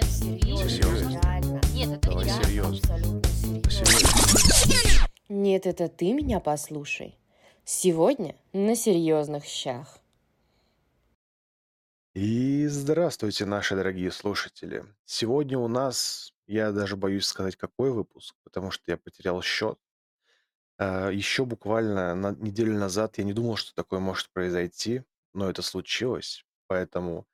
Серьезно? Нет, это не серьезно. Нет, это ты меня послушай. Сегодня на серьезных щах. И здравствуйте, наши дорогие слушатели. Сегодня у нас, я даже боюсь сказать, какой выпуск, потому что я потерял счет. Еще буквально неделю назад я не думал, что такое может произойти, но это случилось, поэтому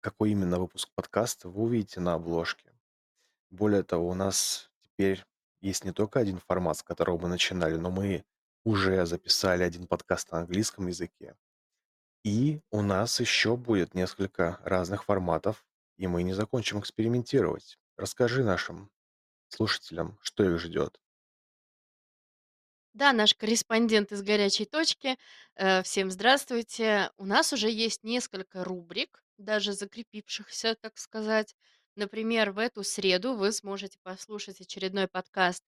какой именно выпуск подкаста вы увидите на обложке. Более того, у нас теперь есть не только один формат, с которого мы начинали, но мы уже записали один подкаст на английском языке. И у нас еще будет несколько разных форматов, и мы не закончим экспериментировать. Расскажи нашим слушателям, что их ждет. Да, наш корреспондент из горячей точки. Всем здравствуйте. У нас уже есть несколько рубрик, даже закрепившихся, так сказать. Например, в эту среду вы сможете послушать очередной подкаст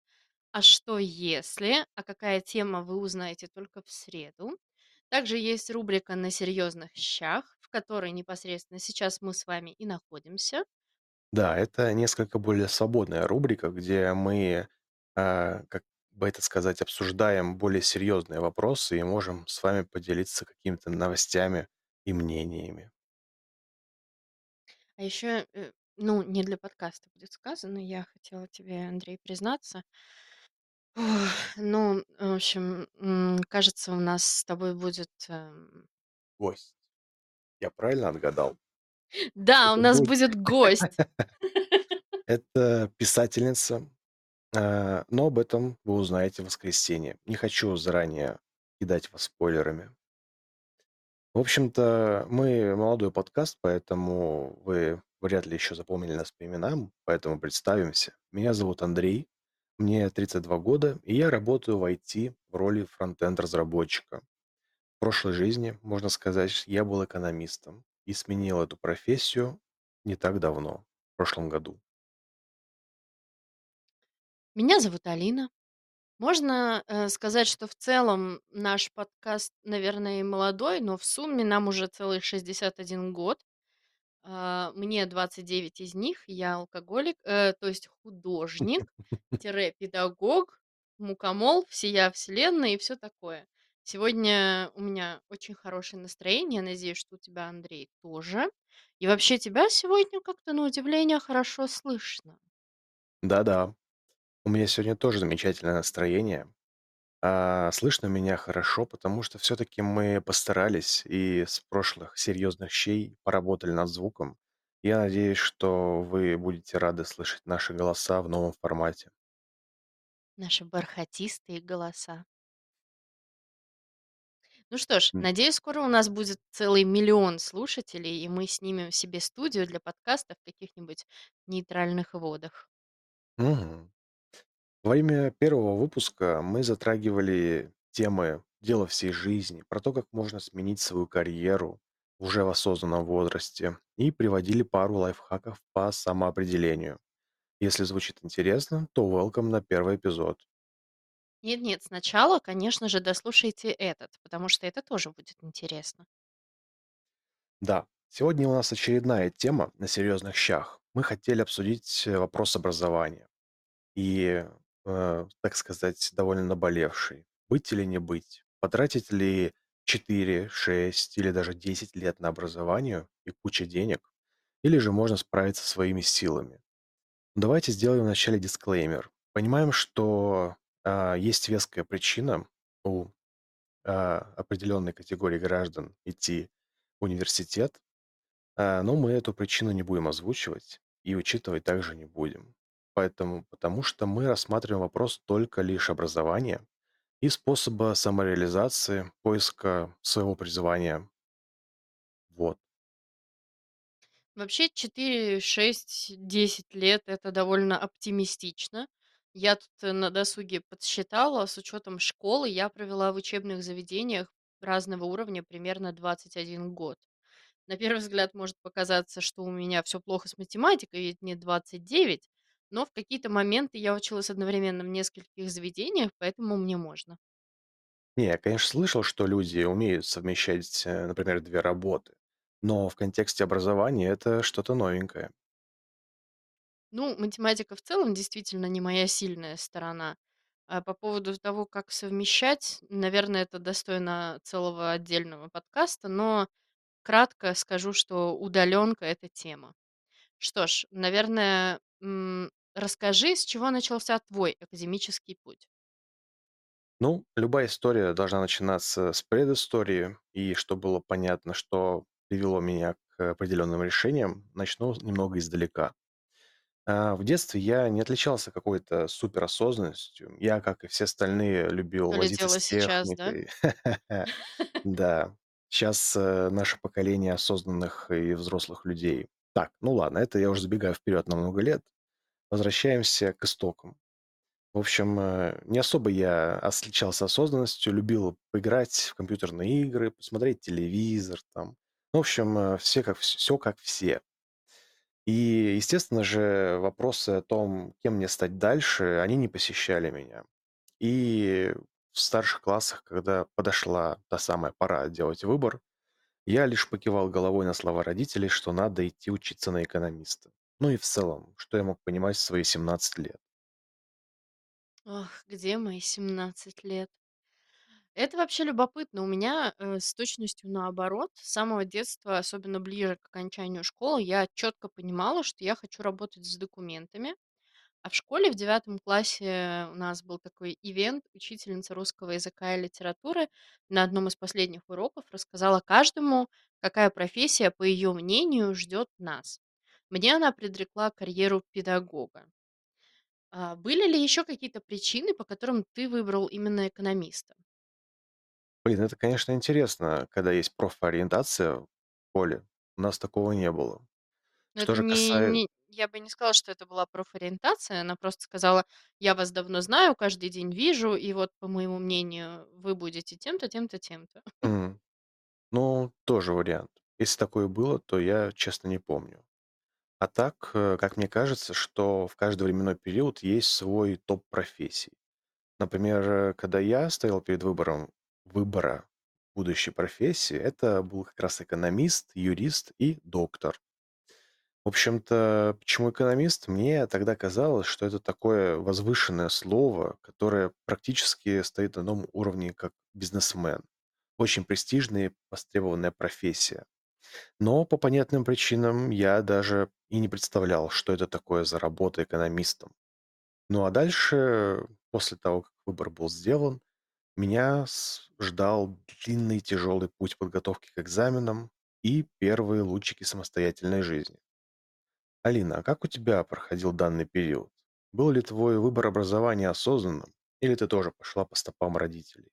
«А что если?», а какая тема вы узнаете только в среду. Также есть рубрика «На серьезных щах», в которой непосредственно сейчас мы с вами и находимся. Да, это несколько более свободная рубрика, где мы, обсуждаем более серьезные вопросы и можем с вами поделиться какими-то новостями и мнениями. А еще, не для подкаста будет сказано, я хотела тебе, Андрей, признаться. В общем, кажется, у нас с тобой будет... Гость. Я правильно отгадал? Да, у нас будет гость. Это писательница... Но об этом вы узнаете в воскресенье. Не хочу заранее кидать вас спойлерами. В общем-то, мы молодой подкаст, поэтому вы вряд ли еще запомнили нас по именам, поэтому представимся. Меня зовут Андрей, мне 32 года, и я работаю в IT в роли фронтенд-разработчика. В прошлой жизни, можно сказать, я был экономистом и сменил эту профессию не так давно, в прошлом году. Меня зовут Алина. Можно сказать, что в целом наш подкаст, наверное, и молодой, но в сумме нам уже целых 61 год. Мне 29 из них. Я алкоголик, то есть художник-педагог, мукомол, всея вселенная и все такое. Сегодня у меня очень хорошее настроение. Я надеюсь, что у тебя, Андрей, тоже. И вообще тебя сегодня как-то, на удивление, хорошо слышно. Да-да. У меня сегодня тоже замечательное настроение. Слышно меня хорошо, потому что все-таки мы постарались и с прошлых серьезных щей поработали над звуком. Я надеюсь, что вы будете рады слышать наши голоса в новом формате. Наши бархатистые голоса. Ну что ж, надеюсь, скоро у нас будет целый 1 миллион слушателей, и мы снимем себе студию для подкастов в каких-нибудь нейтральных водах. Угу. Во время первого выпуска мы затрагивали темы дела всей жизни, про то, как можно сменить свою карьеру уже в осознанном возрасте, и приводили пару лайфхаков по самоопределению. Если звучит интересно, то welcome на первый эпизод. Нет, сначала, конечно же, дослушайте этот, потому что это тоже будет интересно. Да, сегодня у нас очередная тема на серьезных щах. Мы хотели обсудить вопрос образования. И... так сказать, довольно наболевший. Быть или не быть? Потратить ли 4, 6 или даже 10 лет на образование и куча денег? Или же можно справиться своими силами? Давайте сделаем вначале дисклеймер. Понимаем, что есть веская причина у определенной категории граждан идти в университет, но мы эту причину не будем озвучивать и учитывать также не будем. Потому что мы рассматриваем вопрос только лишь образования и способа самореализации, поиска своего призвания. Вот. Вообще 4, 6, 10 лет – это довольно оптимистично. Я тут на досуге подсчитала, с учетом школы я провела в учебных заведениях разного уровня примерно 21 год. На первый взгляд может показаться, что у меня все плохо с математикой, ведь мне 29. Но в какие-то моменты я училась одновременно в нескольких заведениях, поэтому мне можно. Не, я, конечно, слышал, что люди умеют совмещать, например, 2 работы, но в контексте образования это что-то новенькое. Ну, математика в целом действительно не моя сильная сторона. А по поводу того, как совмещать, наверное, это достойно целого отдельного подкаста, но кратко скажу, что удаленка– это тема. Что ж, наверное, расскажи, с чего начался твой академический путь. Ну, любая история должна начинаться с предыстории, и чтобы было понятно, что привело меня к определенным решениям, начну немного издалека. В детстве я не отличался какой-то суперосознанностью. Я, как и все остальные, любил То ли возиться дело с сейчас, да? техникой. Да, сейчас наше поколение осознанных и взрослых людей. Так, ну ладно, это я уже забегаю вперед на много лет. Возвращаемся к истокам. В общем, не особо я отличался осознанностью, любил поиграть в компьютерные игры, посмотреть телевизор там. Ну, в общем, все как все. И, естественно же, вопросы о том, кем мне стать дальше, они не посещали меня. И в старших классах, когда подошла та самая пора делать выбор, я лишь покивал головой на слова родителей, что надо идти учиться на экономиста. Ну и в целом, что я мог понимать в свои 17 лет. Ох, где мои 17 лет? Это вообще любопытно. У меня с точностью наоборот. С самого детства, особенно ближе к окончанию школы, я четко понимала, что я хочу работать с документами. А в школе в 9 классе у нас был такой ивент. Учительница русского языка и литературы на одном из последних уроков рассказала каждому, какая профессия, по ее мнению, ждет нас. Мне она предрекла карьеру педагога. Были ли еще какие-то причины, по которым ты выбрал именно экономиста? Блин, это, конечно, интересно, когда есть профориентация в школе. У нас такого не было. Но Что это же касается... я бы не сказала, что это была профориентация. Она просто сказала, я вас давно знаю, каждый день вижу, и вот, по моему мнению, вы будете тем-то, тем-то, тем-то. Ну, тоже вариант. Если такое было, то я, честно, не помню. А так, как мне кажется, что в каждый временной период есть свой топ профессий. Например, когда я стоял перед выбором выбора будущей профессии, это был как раз экономист, юрист и доктор. В общем-то, почему экономист? Мне тогда казалось, что это такое возвышенное слово, которое практически стоит на одном уровне как бизнесмен. Очень престижная и востребованная профессия. Но по понятным причинам я даже и не представлял, что это такое за работа экономистом. Ну а дальше, после того, как выбор был сделан, меня ждал длинный тяжелый путь подготовки к экзаменам и первые лучики самостоятельной жизни. Алина, а как у тебя проходил данный период? Был ли твой выбор образования осознанным, или ты тоже пошла по стопам родителей?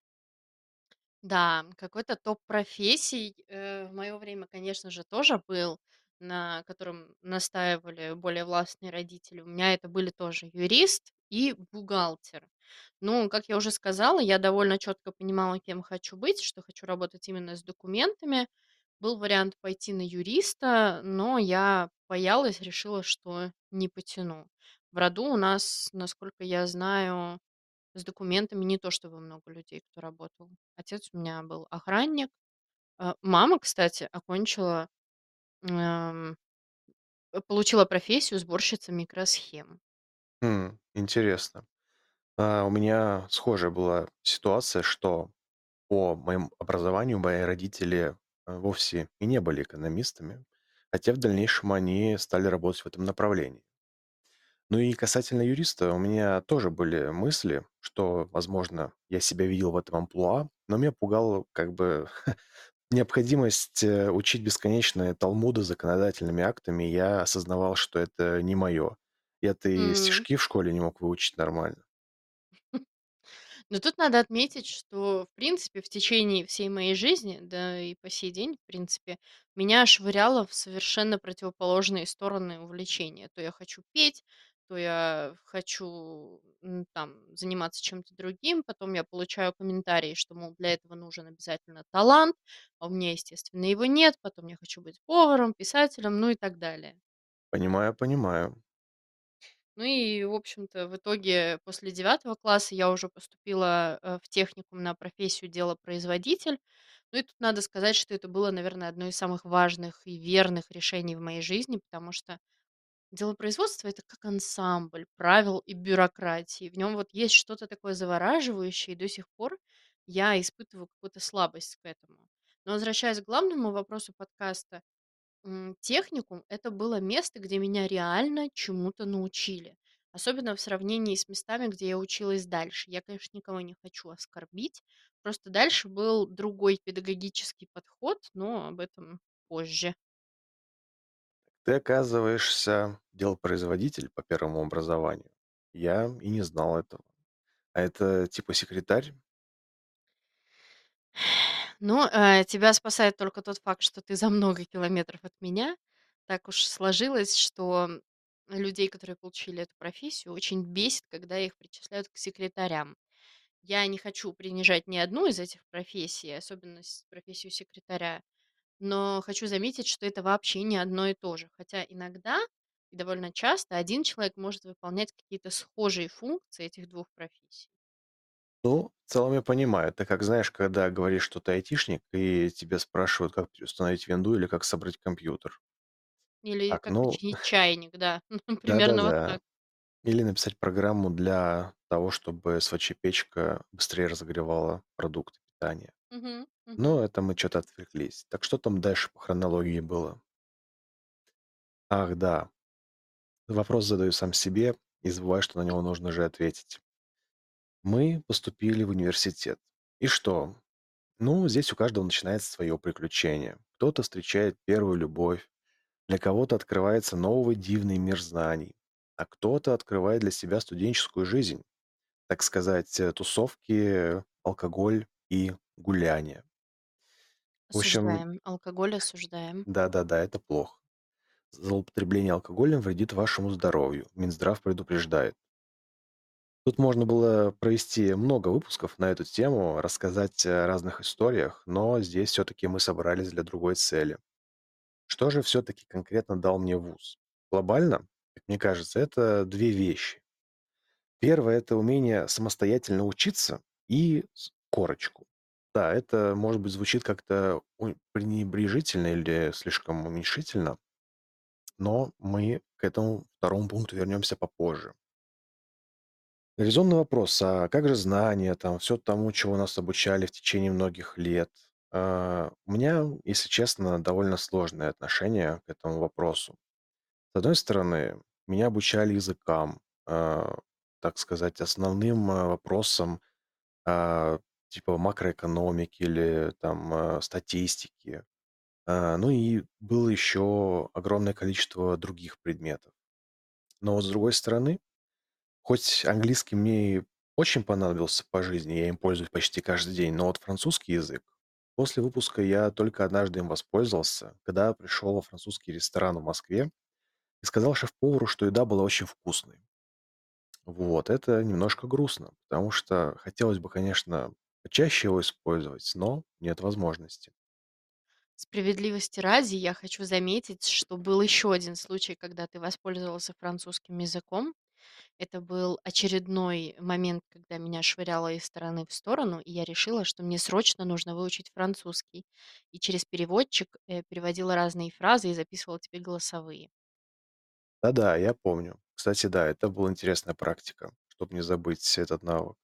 Да, какой-то топ профессий в мое время, конечно же, тоже был, на котором настаивали более властные родители. У меня это были тоже юрист и бухгалтер. Ну, как я уже сказала, я довольно четко понимала, кем хочу быть, что хочу работать именно с документами. Был вариант пойти на юриста, но я боялась, решила, что не потяну. В роду у нас, насколько я знаю, с документами не то чтобы много людей, кто работал. Отец у меня был охранник. Мама, кстати, эм, получила профессию сборщица микросхем. Интересно. У меня схожая была ситуация, что по моему образованию мои родители вовсе и не были экономистами, хотя в дальнейшем они стали работать в этом направлении. Ну и касательно юриста, у меня тоже были мысли, что, возможно, я себя видел в этом амплуа, но меня пугала как бы необходимость учить бесконечные талмуды законодательными актами. Я осознавал, что это не мое. Я-то и М. стишки в школе не мог выучить нормально. Но тут надо отметить, что, в принципе, в течение всей моей жизни, да и по сей день, в принципе, меня швыряло в совершенно противоположные стороны увлечения. То я хочу петь, то я хочу там заниматься чем-то другим, потом я получаю комментарии, что, мол, для этого нужен обязательно талант, а у меня, естественно, его нет, потом я хочу быть поваром, писателем, ну и так далее. Понимаю, понимаю. Ну и, в общем-то, в итоге после 9 класса я уже поступила в техникум на профессию делопроизводитель. Ну и тут надо сказать, что это было, наверное, одно из самых важных и верных решений в моей жизни, потому что Дело производства– это как ансамбль правил и бюрократии. В нем вот есть что-то такое завораживающее, и до сих пор я испытываю какую-то слабость к этому. Но возвращаясь к главному вопросу подкаста, техникум– это было место, где меня реально чему-то научили. Особенно в сравнении с местами, где я училась дальше. Я, конечно, никого не хочу оскорбить, просто дальше был другой педагогический подход, но об этом позже. Ты оказываешься делопроизводитель по первому образованию. Я и не знал этого. А это типа секретарь? Ну, тебя спасает только тот факт, что ты за много километров от меня. Так уж сложилось, что людей, которые получили эту профессию, очень бесит, когда их причисляют к секретарям. Я не хочу принижать ни одну из этих профессий, особенно профессию секретаря, но хочу заметить, что это вообще не одно и то же. Хотя иногда и довольно часто один человек может выполнять какие-то схожие функции этих двух профессий. Ну, в целом я понимаю. Ты как знаешь, когда говоришь, что ты айтишник, и тебя спрашивают, как установить винду или как собрать компьютер. Или Так, как ну, починить чайник, да, ну, примерно вот да-да-да. так. Или написать программу для того, чтобы свачепечка быстрее разогревала продукты питания. Мгм, мгм. Но это мы что-то отвлеклись. Так что там дальше по хронологии было? Ах, да. Вопрос задаю сам себе и забываю, что на него нужно же ответить. Мы поступили в университет. И что? Ну, здесь у каждого начинается свое приключение. Кто-то встречает первую любовь, для кого-то открывается новый дивный мир знаний, а кто-то открывает для себя студенческую жизнь, так сказать, тусовки, алкоголь и гуляния. В общем, Осуждаем. Алкоголь осуждаем. да-да-да, это плохо. Злоупотребление алкоголем вредит вашему здоровью. Минздрав предупреждает. Тут можно было провести много выпусков на эту тему, рассказать о разных историях, но здесь все-таки мы собрались для другой цели. Что же все-таки конкретно дал мне вуз? Глобально, как мне кажется, это две вещи. Первое– это умение самостоятельно учиться и корочку. Да, это, может быть, звучит как-то пренебрежительно или слишком уменьшительно, но мы к этому второму пункту вернемся попозже. Резонный вопрос, а как же знания, там, все тому, чего нас обучали в течение многих лет? У меня, если честно, довольно сложное отношение к этому вопросу. С одной стороны, меня обучали языкам, так сказать, основным вопросам а, типа макроэкономики или там статистики. Ну и было еще огромное количество других предметов. Но вот с другой стороны, хоть английский мне и очень понадобился по жизни, я им пользуюсь почти каждый день, но вот французский язык. После выпуска я только однажды им воспользовался, когда пришел во французский ресторан в Москве и сказал шеф-повару, что еда была очень вкусной. Вот, это немножко грустно, потому что хотелось бы, конечно, чаще его использовать, но нет возможности. Справедливости ради, я хочу заметить, что был еще один случай, когда ты воспользовался французским языком. Это был очередной момент, когда меня швыряло из стороны в сторону, и я решила, что мне срочно нужно выучить французский. И через переводчик переводила разные фразы и записывала тебе голосовые. Да-да, я помню. Кстати, да, это была интересная практика, чтобы не забыть этот навык.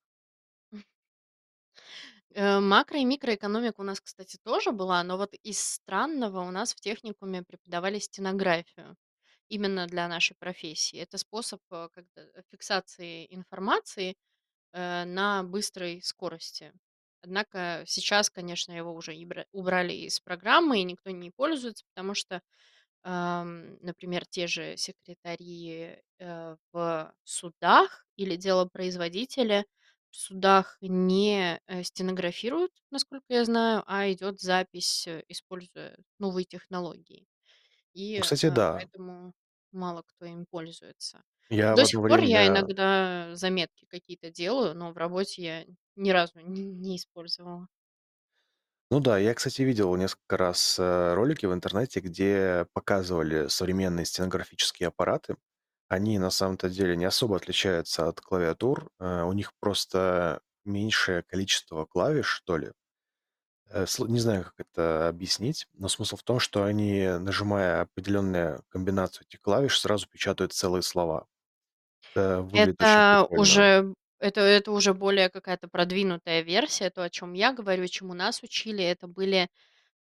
Макро- и микроэкономика у нас, кстати, тоже была, но вот из странного у нас в техникуме преподавали стенографию именно для нашей профессии. Это способ фиксации информации на быстрой скорости. Однако сейчас, конечно, его уже убрали из программы, и никто не пользуется, потому что, например, те же секретари в судах или делопроизводители в судах не стенографируют, насколько я знаю, а идет запись, используя новые технологии. И Ну, кстати, да, поэтому мало кто им пользуется. я в До одно сих пор я время иногда заметки какие-то делаю, но в работе я ни разу не использовала. Ну да, я, кстати, видел несколько раз ролики в интернете, где показывали современные стенографические аппараты. Они на самом-то деле не особо отличаются от клавиатур. У них просто меньшее количество клавиш, что ли. Не знаю, как это объяснить, но смысл в том, что они, нажимая определенную комбинацию этих клавиш, сразу печатают целые слова. Это выглядит очень прикольно. Это уже более какая-то продвинутая версия, то, о чем я говорю, чему нас учили, это были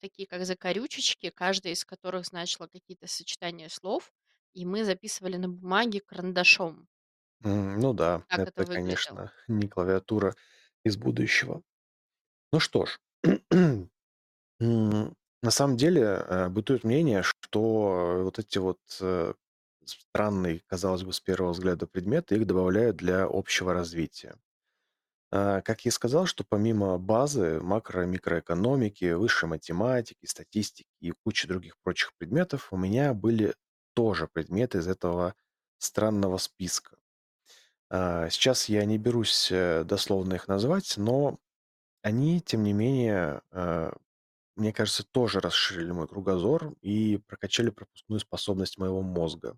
такие как закорючечки, каждая из которых значила какие-то сочетания слов, и мы записывали на бумаге карандашом, Ну да, как это это, выглядело. конечно, не клавиатура из будущего. Ну что ж, на самом деле бытует мнение, что вот эти вот странные, казалось бы, с первого взгляда предметы, их добавляют для общего развития. Как я и сказал, что помимо базы макро- и микроэкономики, высшей математики, статистики и кучи других прочих предметов, у меня были тоже предметы из этого странного списка. Сейчас я не берусь дословно их назвать, но они, тем не менее, мне кажется, тоже расширили мой кругозор и прокачали пропускную способность моего мозга,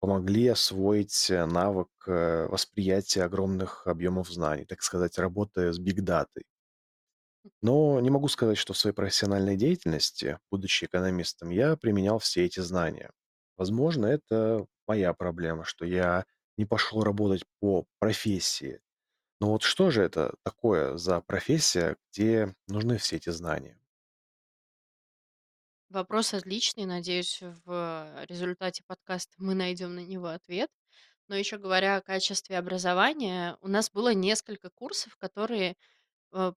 помогли освоить навык восприятия огромных объемов знаний, так сказать, работая с бигдатой. Но не могу сказать, что в своей профессиональной деятельности, будучи экономистом, я применял все эти знания. Возможно, это моя проблема, что я не пошел работать по профессии. Но вот что же это такое за профессия, где нужны все эти знания? Вопрос отличный, надеюсь, в результате подкаста мы найдем на него ответ. Но еще говоря о качестве образования, у нас было несколько курсов, которые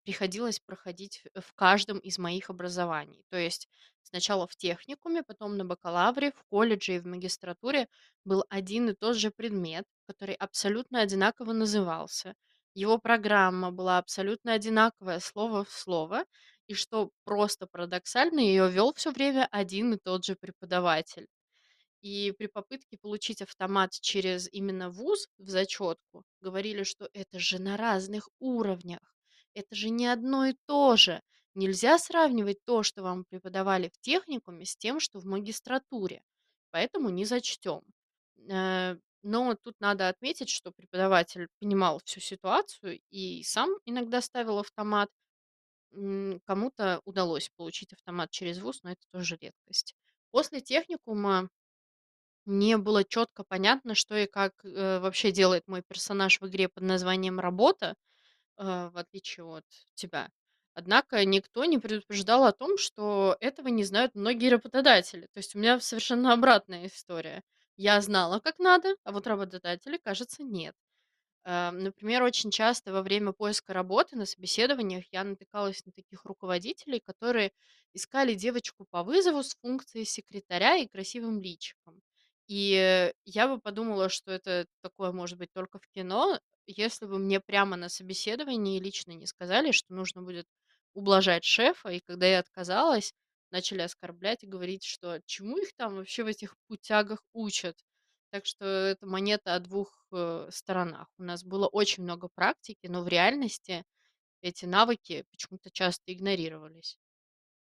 приходилось проходить в каждом из моих образований. То есть сначала в техникуме, потом на бакалавре, в колледже и в магистратуре был один и тот же предмет, который абсолютно одинаково назывался. Его программа была абсолютно одинаковая слово в слово, и что просто парадоксально, ее вел все время один и тот же преподаватель. И при попытке получить автомат через именно вуз в зачетку говорили, что это же на разных уровнях, это же не одно и то же. Нельзя сравнивать то, что вам преподавали в техникуме, с тем, что в магистратуре. Поэтому не зачтем. Но тут надо отметить, что преподаватель понимал всю ситуацию и сам иногда ставил автомат. Кому-то удалось получить автомат через вуз, но это тоже редкость. После техникума мне было четко понятно, что и как вообще делает мой персонаж в игре под названием «Работа», в отличие от тебя. Однако никто не предупреждал о том, что этого не знают многие работодатели. То есть у меня совершенно обратная история. Я знала, как надо, а вот работодатели, кажется, нет. Например, очень часто во время поиска работы на собеседованиях я натыкалась на таких руководителей, которые искали девочку по вызову с функцией секретаря и красивым личиком. И я бы подумала, что это такое может быть только в кино, если бы мне прямо на собеседовании лично не сказали, что нужно будет ублажать шефа, и когда я отказалась, начали оскорблять и говорить, что чему их там вообще в этих путягах учат. Так что это монета о двух сторонах. У нас было очень много практики, но в реальности эти навыки почему-то часто игнорировались.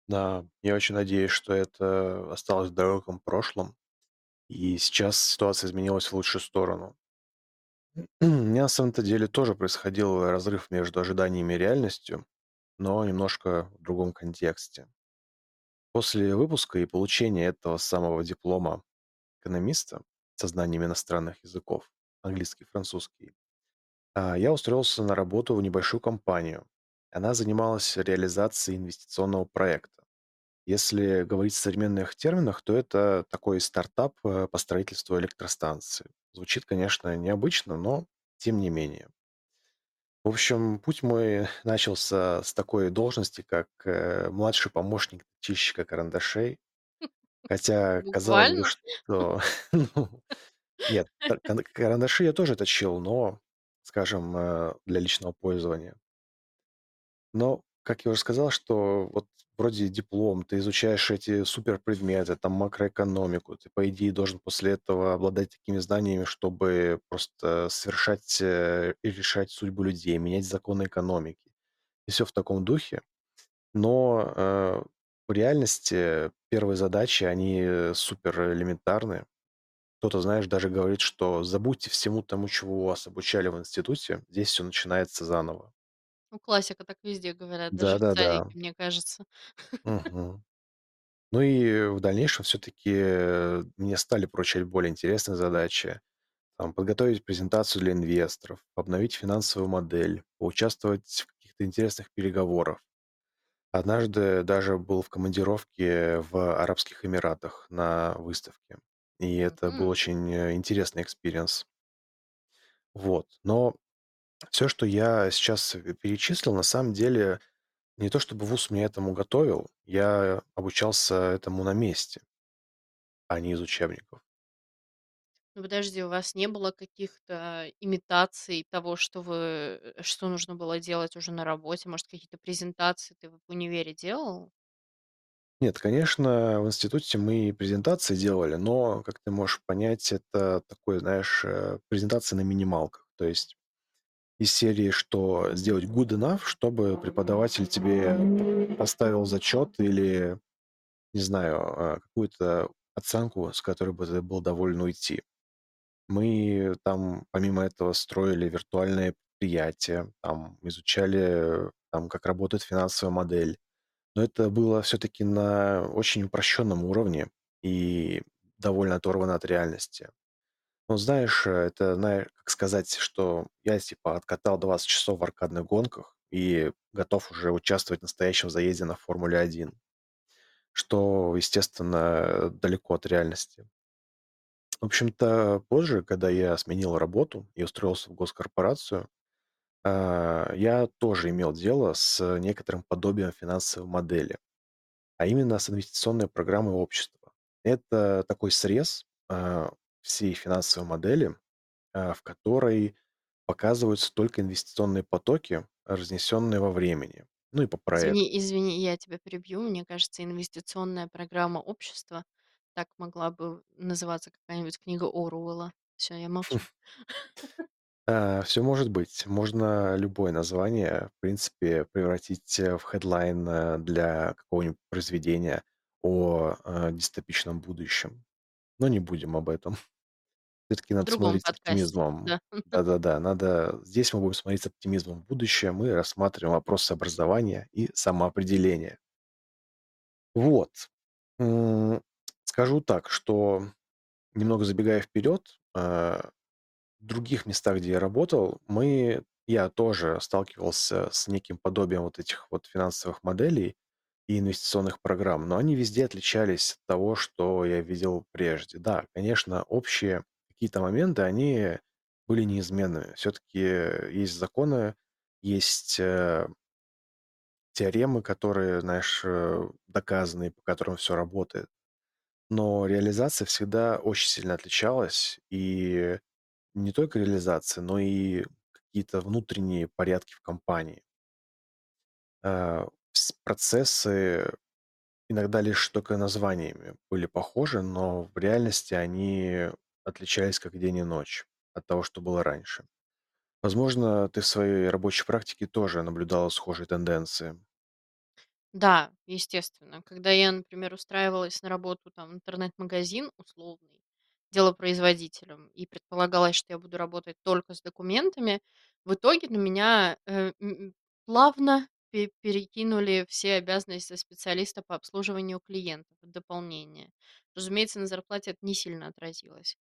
Да, я очень надеюсь, что это осталось в далеком прошлом, и сейчас ситуация изменилась в лучшую сторону. У меня на самом-то деле тоже происходил разрыв между ожиданиями и реальностью, но немножко в другом контексте. После выпуска и получения этого самого диплома экономиста со знаниями иностранных языков, английский, французский, я устроился на работу в небольшую компанию. Она занималась реализацией инвестиционного проекта. Если говорить в современных терминах, то это такой стартап по строительству электростанции. Звучит, конечно, необычно, но тем не менее. В общем, путь мой начался с такой должности, как младший помощник чистщика карандашей. Хотя казалось бы, Буквально. что... ну, нет, карандаши я тоже точил, но, скажем, для личного пользования. Но, как я уже сказал, что вот вроде диплом, ты изучаешь эти суперпредметы, там макроэкономику, ты, по идее, должен после этого обладать такими знаниями, чтобы просто совершать и решать судьбу людей, менять законы экономики. И все в таком духе. Но в реальности первые задачи, они супер элементарны. Кто-то, знаешь, даже говорит, что забудьте всему тому, чего вас обучали в институте, здесь все начинается заново. Ну, классика, так везде говорят, даже в Да. садике, мне кажется. Мгм. Ну и в дальнейшем все-таки мне стали поручать более интересные задачи. Там, подготовить презентацию для инвесторов, обновить финансовую модель, поучаствовать в каких-то интересных переговорах. Однажды даже был в командировке в Арабских Эмиратах на выставке. И это был Мгм. очень интересный экспириенс. Вот. Но все, что я сейчас перечислил, на самом деле не то чтобы вуз меня этому готовил, я обучался этому на месте, а не из учебников. Ну, подожди, у вас не было каких-то имитаций того, что нужно было делать уже на работе? Может, какие-то презентации ты в универе делал? Нет, конечно, в институте мы презентации делали, но, как ты можешь понять, это такой, знаешь, презентации на минималках. То есть из серии, что сделать good enough, чтобы преподаватель тебе поставил зачет или, не знаю, какую-то оценку, с которой бы ты был доволен уйти. Мы там, помимо этого, строили виртуальные предприятия, там, изучали, там, как работает финансовая модель. Но это было все-таки на очень упрощенном уровне и довольно оторвано от реальности. Ну, знаешь, это, как сказать, что я, типа, откатал 20 часов в аркадных гонках и готов уже участвовать в настоящем заезде на Формуле-1, что, естественно, далеко от реальности. В общем-то, позже, когда я сменил работу и устроился в госкорпорацию, я тоже имел дело с некоторым подобием финансовой модели, а именно с инвестиционной программой общества. Это такой срез всей финансовой модели, в которой показываются только инвестиционные потоки, разнесенные во времени, ну и по проекту. Извини, извини, я тебя перебью. Мне кажется, инвестиционная программа общества, так могла бы называться какая-нибудь книга Оруэлла. Все, я молчу. Все может быть. Можно любое название, в принципе, превратить в хедлайн для какого-нибудь произведения о дистопичном будущем. Но не будем об этом. Все-таки В надо другом смотреть с подкасте. оптимизмом. Да. Да-да-да, надо... Здесь мы будем смотреть с оптимизмом в будущее. Мы рассматриваем вопросы образования и самоопределения. Вот. М, Скажу так, что немного забегая вперед, в других местах, где я работал, я тоже сталкивался с неким подобием вот этих вот финансовых моделей и инвестиционных программ, но они везде отличались от того, что я видел прежде. Да, конечно, общие какие-то моменты, они были неизменными. Все-таки есть законы, есть теоремы, которые, знаешь, доказаны, и по которым все работает. Но реализация всегда очень сильно отличалась, и не только реализация, но и какие-то внутренние порядки в компании. Процессы иногда лишь только названиями были похожи, но в реальности они отличались как день и ночь от того, что было раньше. Возможно, ты в своей рабочей практике тоже наблюдала схожие тенденции. Да, естественно. Когда я, например, устраивалась на работу там, в интернет-магазин условный, делопроизводителем, и предполагалось, что я буду работать только с документами, в итоге на меня плавно перекинули все обязанности специалиста по обслуживанию клиентов в дополнение. Разумеется, на зарплате это не сильно отразилось.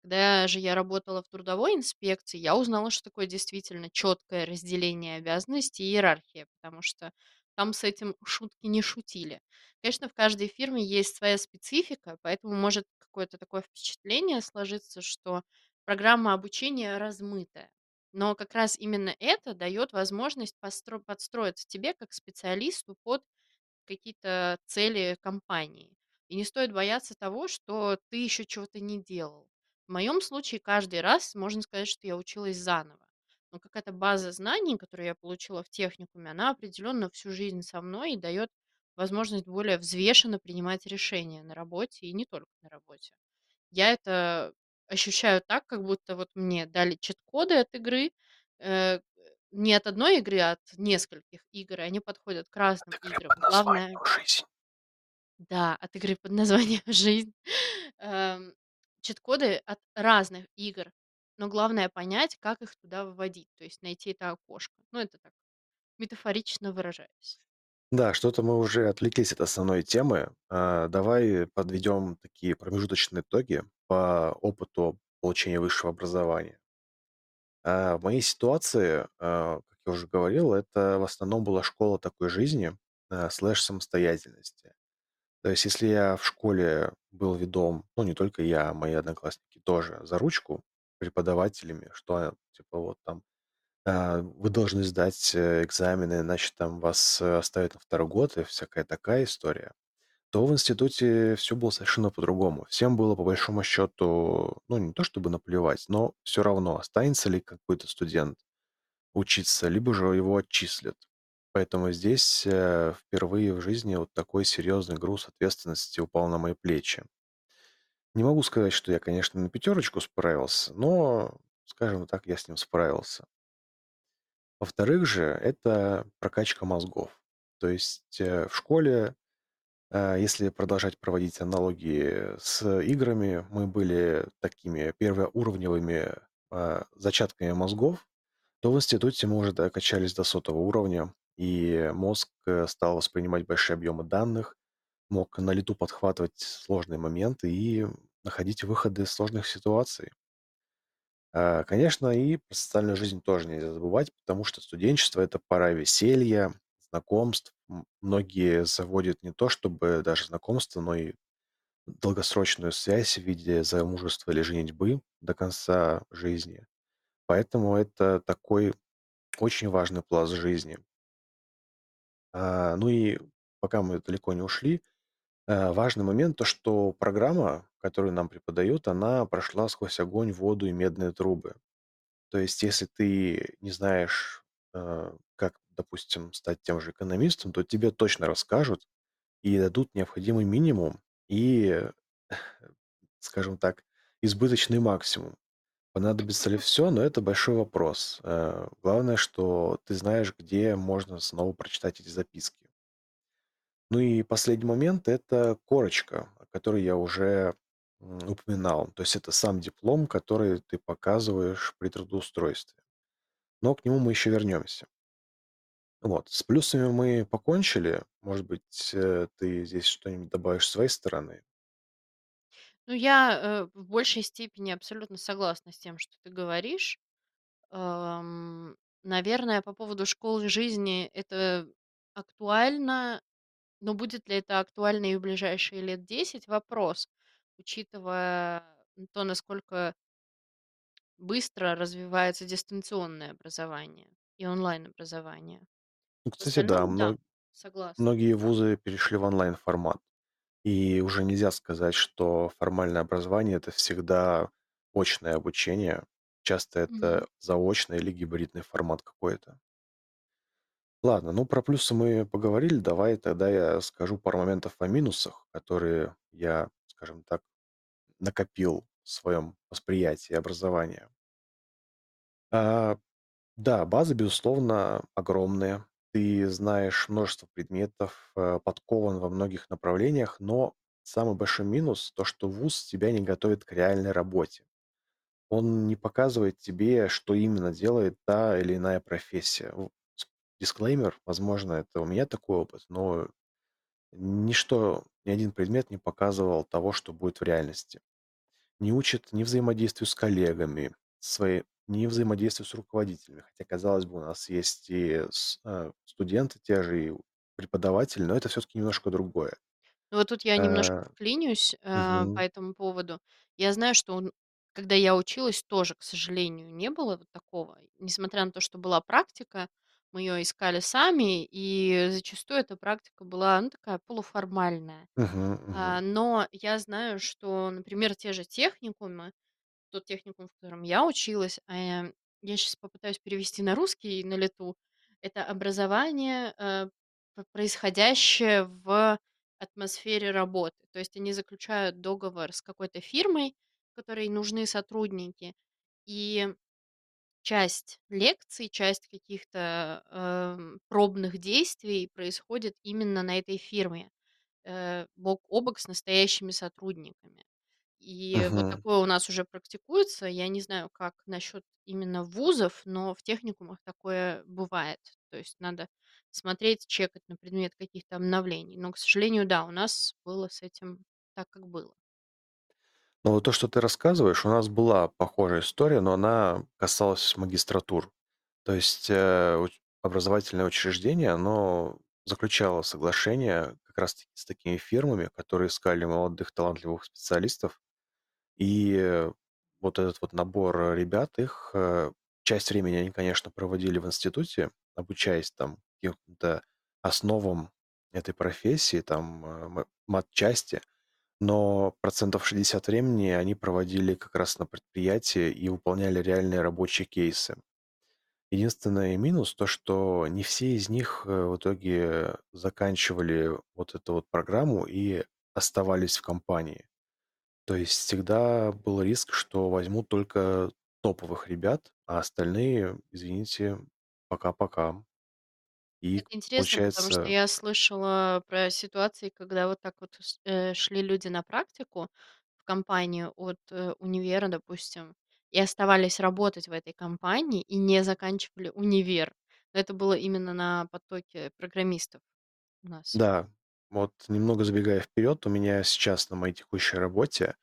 Когда же я работала в трудовой инспекции, я узнала, что такое действительно четкое разделение обязанностей и иерархия, потому что там с этим шутки не шутили. Конечно, в каждой фирме есть своя специфика, поэтому может какое-то такое впечатление сложиться, что программа обучения размытая. Но как раз именно это дает возможность подстроиться тебе как специалисту под какие-то цели компании. И не стоит бояться того, что ты еще чего-то не делал. В моем случае каждый раз можно сказать, что я училась заново. Но какая-то база знаний, которую я получила в техникуме, она определенно всю жизнь со мной и дает возможность более взвешенно принимать решения на работе и не только на работе. Я это ощущаю так, как будто вот мне дали чит-коды от игры, э, не от одной игры, а от нескольких игр. И они подходят к разным От игры играм. под названием Главное, «Жизнь». да, от игры под названием «Жизнь». Эм, Чит-коды от разных игр. Но главное понять, как их туда вводить, то есть найти это окошко. Ну, это так, метафорично выражаясь. Да, что-то мы уже отвлеклись от основной темы. Давай подведем такие промежуточные итоги по опыту получения высшего образования. В моей ситуации, как я уже говорил, это в основном была школа такой жизни, слэш-самостоятельности. То есть, если я в школе был ведом, ну, не только я, а мои одноклассники тоже, за ручку преподавателями, что, типа, вот там, вы должны сдать экзамены, иначе там вас оставят на второй год и всякая такая история, то в институте все было совершенно по-другому. Всем было, по большому счету, ну, не то чтобы наплевать, но все равно, останется ли какой-то студент учиться, либо же его отчислят. Поэтому здесь впервые в жизни вот такой серьезный груз ответственности упал на мои плечи. Не могу сказать, что я, конечно, на пятерочку справился, но, скажем так, я с ним справился. Во-вторых же, это прокачка мозгов. То есть в школе, если продолжать проводить аналогии с играми, мы были такими первоуровневыми зачатками мозгов, то в институте мы уже докачались до 100-го уровня, и мозг стал воспринимать большие объемы данных, мог на лету подхватывать сложные моменты и находить выходы из сложных ситуаций. Конечно, и про социальную жизнь тоже нельзя забывать, потому что студенчество– это пора веселья, знакомств. Многие заводят не то чтобы даже знакомство, но и долгосрочную связь в виде замужества или женитьбы до конца жизни. Поэтому это такой очень важный пласт жизни. Ну и пока мы далеко не ушли, важный момент то, что программа, которую нам преподают, она прошла сквозь огонь, воду и медные трубы. То есть, если ты не знаешь, как, допустим, стать тем же экономистом, то тебе точно расскажут и дадут необходимый минимум и, скажем так, избыточный максимум. Понадобится ли все, но это большой вопрос. Главное, что ты знаешь, где можно снова прочитать эти записки. Ну и последний момент– это корочка, о которой я уже упоминал. То есть это сам диплом, который ты показываешь при трудоустройстве. Но к нему мы еще вернемся. Вот. С плюсами мы покончили. Может быть, ты здесь что-нибудь добавишь с своей стороны? Ну, я в большей степени абсолютно согласна с тем, что ты говоришь. Наверное, по поводу школы жизни это актуально, но будет ли это актуально и в ближайшие лет 10? Вопрос, учитывая то, насколько быстро развивается дистанционное образование и онлайн-образование. Ну, В кстати, да, остальном, да, согласна. многие вузы перешли в онлайн-формат. И уже нельзя сказать, что формальное образование– это всегда очное обучение. Часто Мгм. это заочный или гибридный формат какой-то. Ладно, ну про плюсы мы поговорили. Давай тогда я скажу пару моментов о минусах, которые я, скажем так, накопил в своем восприятии образования. А, Да, базы, безусловно, огромные. Ты знаешь множество предметов, подкован во многих направлениях, но самый большой минус то, что вуз тебя не готовит к реальной работе. Он не показывает тебе, что именно делает та или иная профессия. Дисклеймер, возможно, это у меня такой опыт, но ни один предмет не показывал того, что будет в реальности. Не учит ни взаимодействию с коллегами, ни взаимодействию с руководителями. Хотя, казалось бы, у нас есть и студенты, те же и преподаватели, но это все-таки немножко другое. Ну, вот тут я немножко Э, вклинюсь по мгм. этому поводу. Я знаю, что когда я училась, тоже, к сожалению, не было вот такого. Несмотря на то, что была практика, мы ее искали сами, и зачастую эта практика была, ну, такая полуформальная. Мгм, мгм. Но я знаю, что, например, те же техникумы, тот техникум, в котором я училась, я сейчас попытаюсь перевести на русский на лету, это образование, происходящее в атмосфере работы. То есть они заключают договор с какой-то фирмой, которой нужны сотрудники, и часть лекций, часть каких-то пробных действий происходит именно на этой фирме, бок о бок с настоящими сотрудниками. И вот Мгм. такое у нас уже практикуется. Я не знаю, как насчет именно вузов, но в техникумах такое бывает. То есть надо смотреть, чекать на предмет каких-то обновлений. Но, к сожалению, да, у нас было с этим так, как было. Ну, вот то, что ты рассказываешь, у нас была похожая история, но она касалась магистратур. То есть образовательное учреждение, оно заключало соглашение как раз-таки с такими фирмами, которые искали молодых талантливых специалистов. И вот этот вот набор ребят, их часть времени они, конечно, проводили в институте, обучаясь там каким-то основам этой профессии, там матчасти, но процентов 60 времени они проводили как раз на предприятии и выполняли реальные рабочие кейсы. Единственный минус то, что не все из них в итоге заканчивали вот эту вот программу и оставались в компании. То есть всегда был риск, что возьмут только топовых ребят, а остальные, извините, пока-пока. И Это интересно, потому что получается, я слышала про ситуации, когда вот так вот шли люди на практику в компанию от универа, допустим, и оставались работать в этой компании и не заканчивали универ. Но это было именно на потоке программистов у нас. да, вот немного забегая вперед, у меня сейчас на моей текущей работе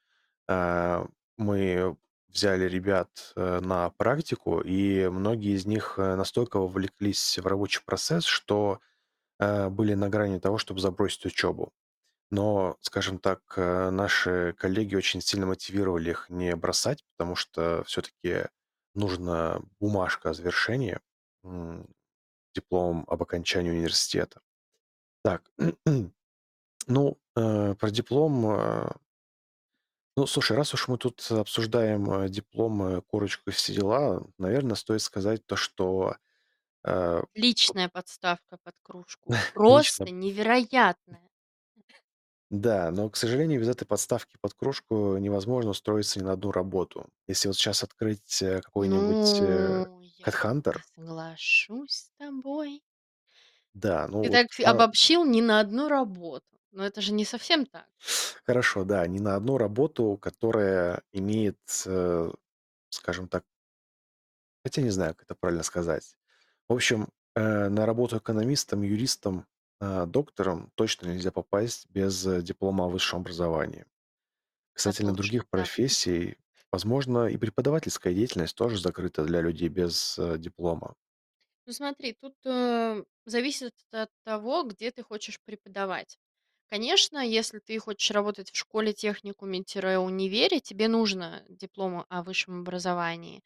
а, мы взяли ребят на практику, и многие из них настолько вовлеклись в рабочий процесс, что были на грани того, чтобы забросить учебу. Но, скажем так, наши коллеги очень сильно мотивировали их не бросать, потому что все-таки нужна бумажка о завершении, м, диплом об окончании университета. Так, ну, про диплом. Ну, слушай, раз уж мы тут обсуждаем дипломы, корочку и все дела, наверное, стоит сказать то, что э, Отличная подставка под кружку. лично, Просто невероятная. да, но, к сожалению, без этой подставки под кружку невозможно устроиться ни на одну работу. Если вот сейчас открыть какой-нибудь Ну, я Headhunter, соглашусь с тобой. да, ну Ты вот, так обобщил не на одну работу. Но это же не совсем так. хорошо, да, ни на одну работу, которая имеет, скажем так, хотя не знаю, как это правильно сказать. В общем, на работу экономистом, юристом, доктором точно нельзя попасть без диплома о высшем образовании. Касательно Отлично, других да. профессий, возможно, и преподавательская деятельность тоже закрыта для людей без диплома. Ну смотри, тут зависит от того, где ты хочешь преподавать. Конечно, если ты хочешь работать в школе, техникуме-универе, тебе нужно диплом о высшем образовании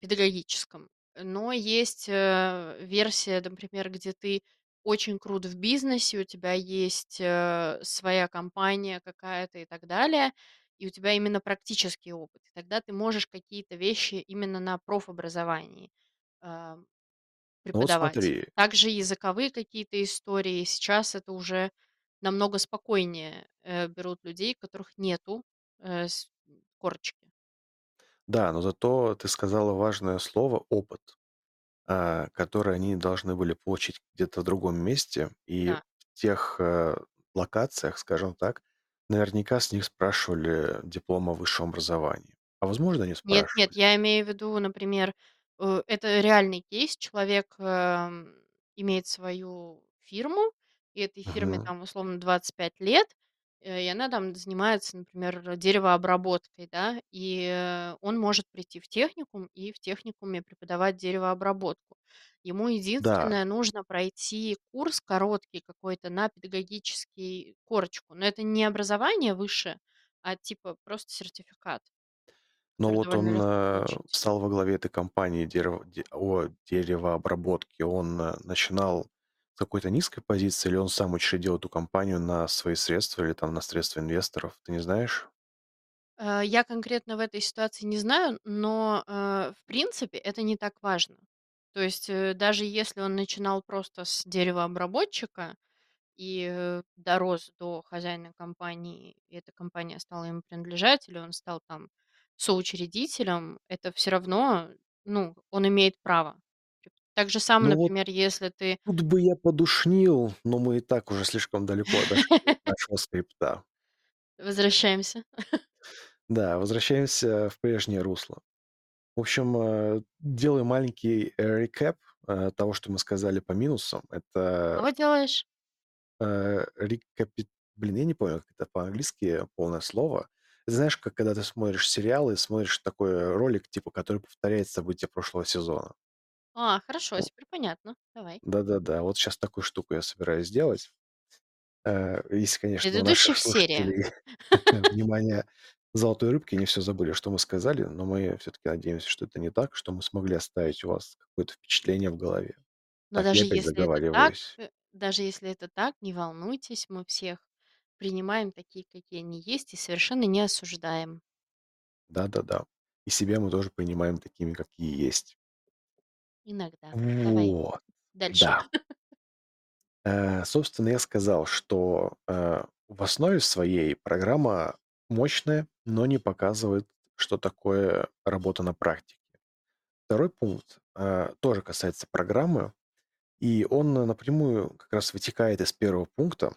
педагогическом. Но есть версия, например, где ты очень крут в бизнесе, у тебя есть своя компания какая-то и так далее, и у тебя именно практический опыт. И тогда ты можешь какие-то вещи именно на профобразовании а, Ну вот преподавать. смотри, Также языковые какие-то истории. Сейчас это уже намного спокойнее берут людей, которых нету корочки. да, но зато ты сказала важное слово «опыт», которые они должны были получить где-то в другом месте, и Да. в тех локациях, скажем так, наверняка с них спрашивали диплом о высшем образовании. А возможно, не Нет, спрашивали. я имею в виду, например, это реальный кейс. Человек имеет свою фирму, и этой фирме Мгм. там условно 25 лет, и она там занимается, например, деревообработкой, да, и он может прийти в техникум и в техникуме преподавать деревообработку. Ему Да, единственное нужно пройти курс короткий какой-то на педагогический корочку, но это не образование высшее, а типа просто сертификат, но который вот довольно он легко получить. встал во главе этой компании о деревообработке. Он начинал с какой-то низкой позиции, или он сам учредил эту компанию на свои средства или там на средства инвесторов, ты не знаешь? Я конкретно в этой ситуации не знаю, но в принципе это не так важно. То есть даже если он начинал просто с деревообработчика и дорос до хозяина компании, и эта компания стала ему принадлежать, или он стал там соучредителем, это все равно, ну, он имеет право. Так же самое, Ну вот например, если ты тут бы я подушнил, но мы и так уже слишком далеко отошли от нашего скрипта. возвращаемся. Да, возвращаемся в прежнее русло. В общем, делаю маленький рекэп того, что мы сказали по минусам. Это Кого делаешь? Блин, я не помню, как это по-английски полное слово. Знаешь, как когда ты смотришь сериалы и смотришь такой ролик, типа, который повторяет события прошлого сезона. А, хорошо, теперь понятно. Давай. Да-да-да, вот сейчас такую штуку я собираюсь сделать. Если, конечно, у Предыдущий наших в серии. слушателей внимание золотой рыбки не все забыли, что мы сказали, но мы все-таки надеемся, что это не так, что мы смогли оставить у вас какое-то впечатление в голове. Но Так, я даже опять если это так, заговариваюсь. Не волнуйтесь, мы всех принимаем такие, какие они есть, и совершенно не осуждаем. Да-да-да. И себя мы тоже принимаем такими, какие есть. Иногда. Давай Вот. дальше. Да. Собственно, я сказал, что в основе своей программа мощная, но не показывает, что такое работа на практике. Второй пункт тоже касается программы, и он напрямую как раз вытекает из первого пункта,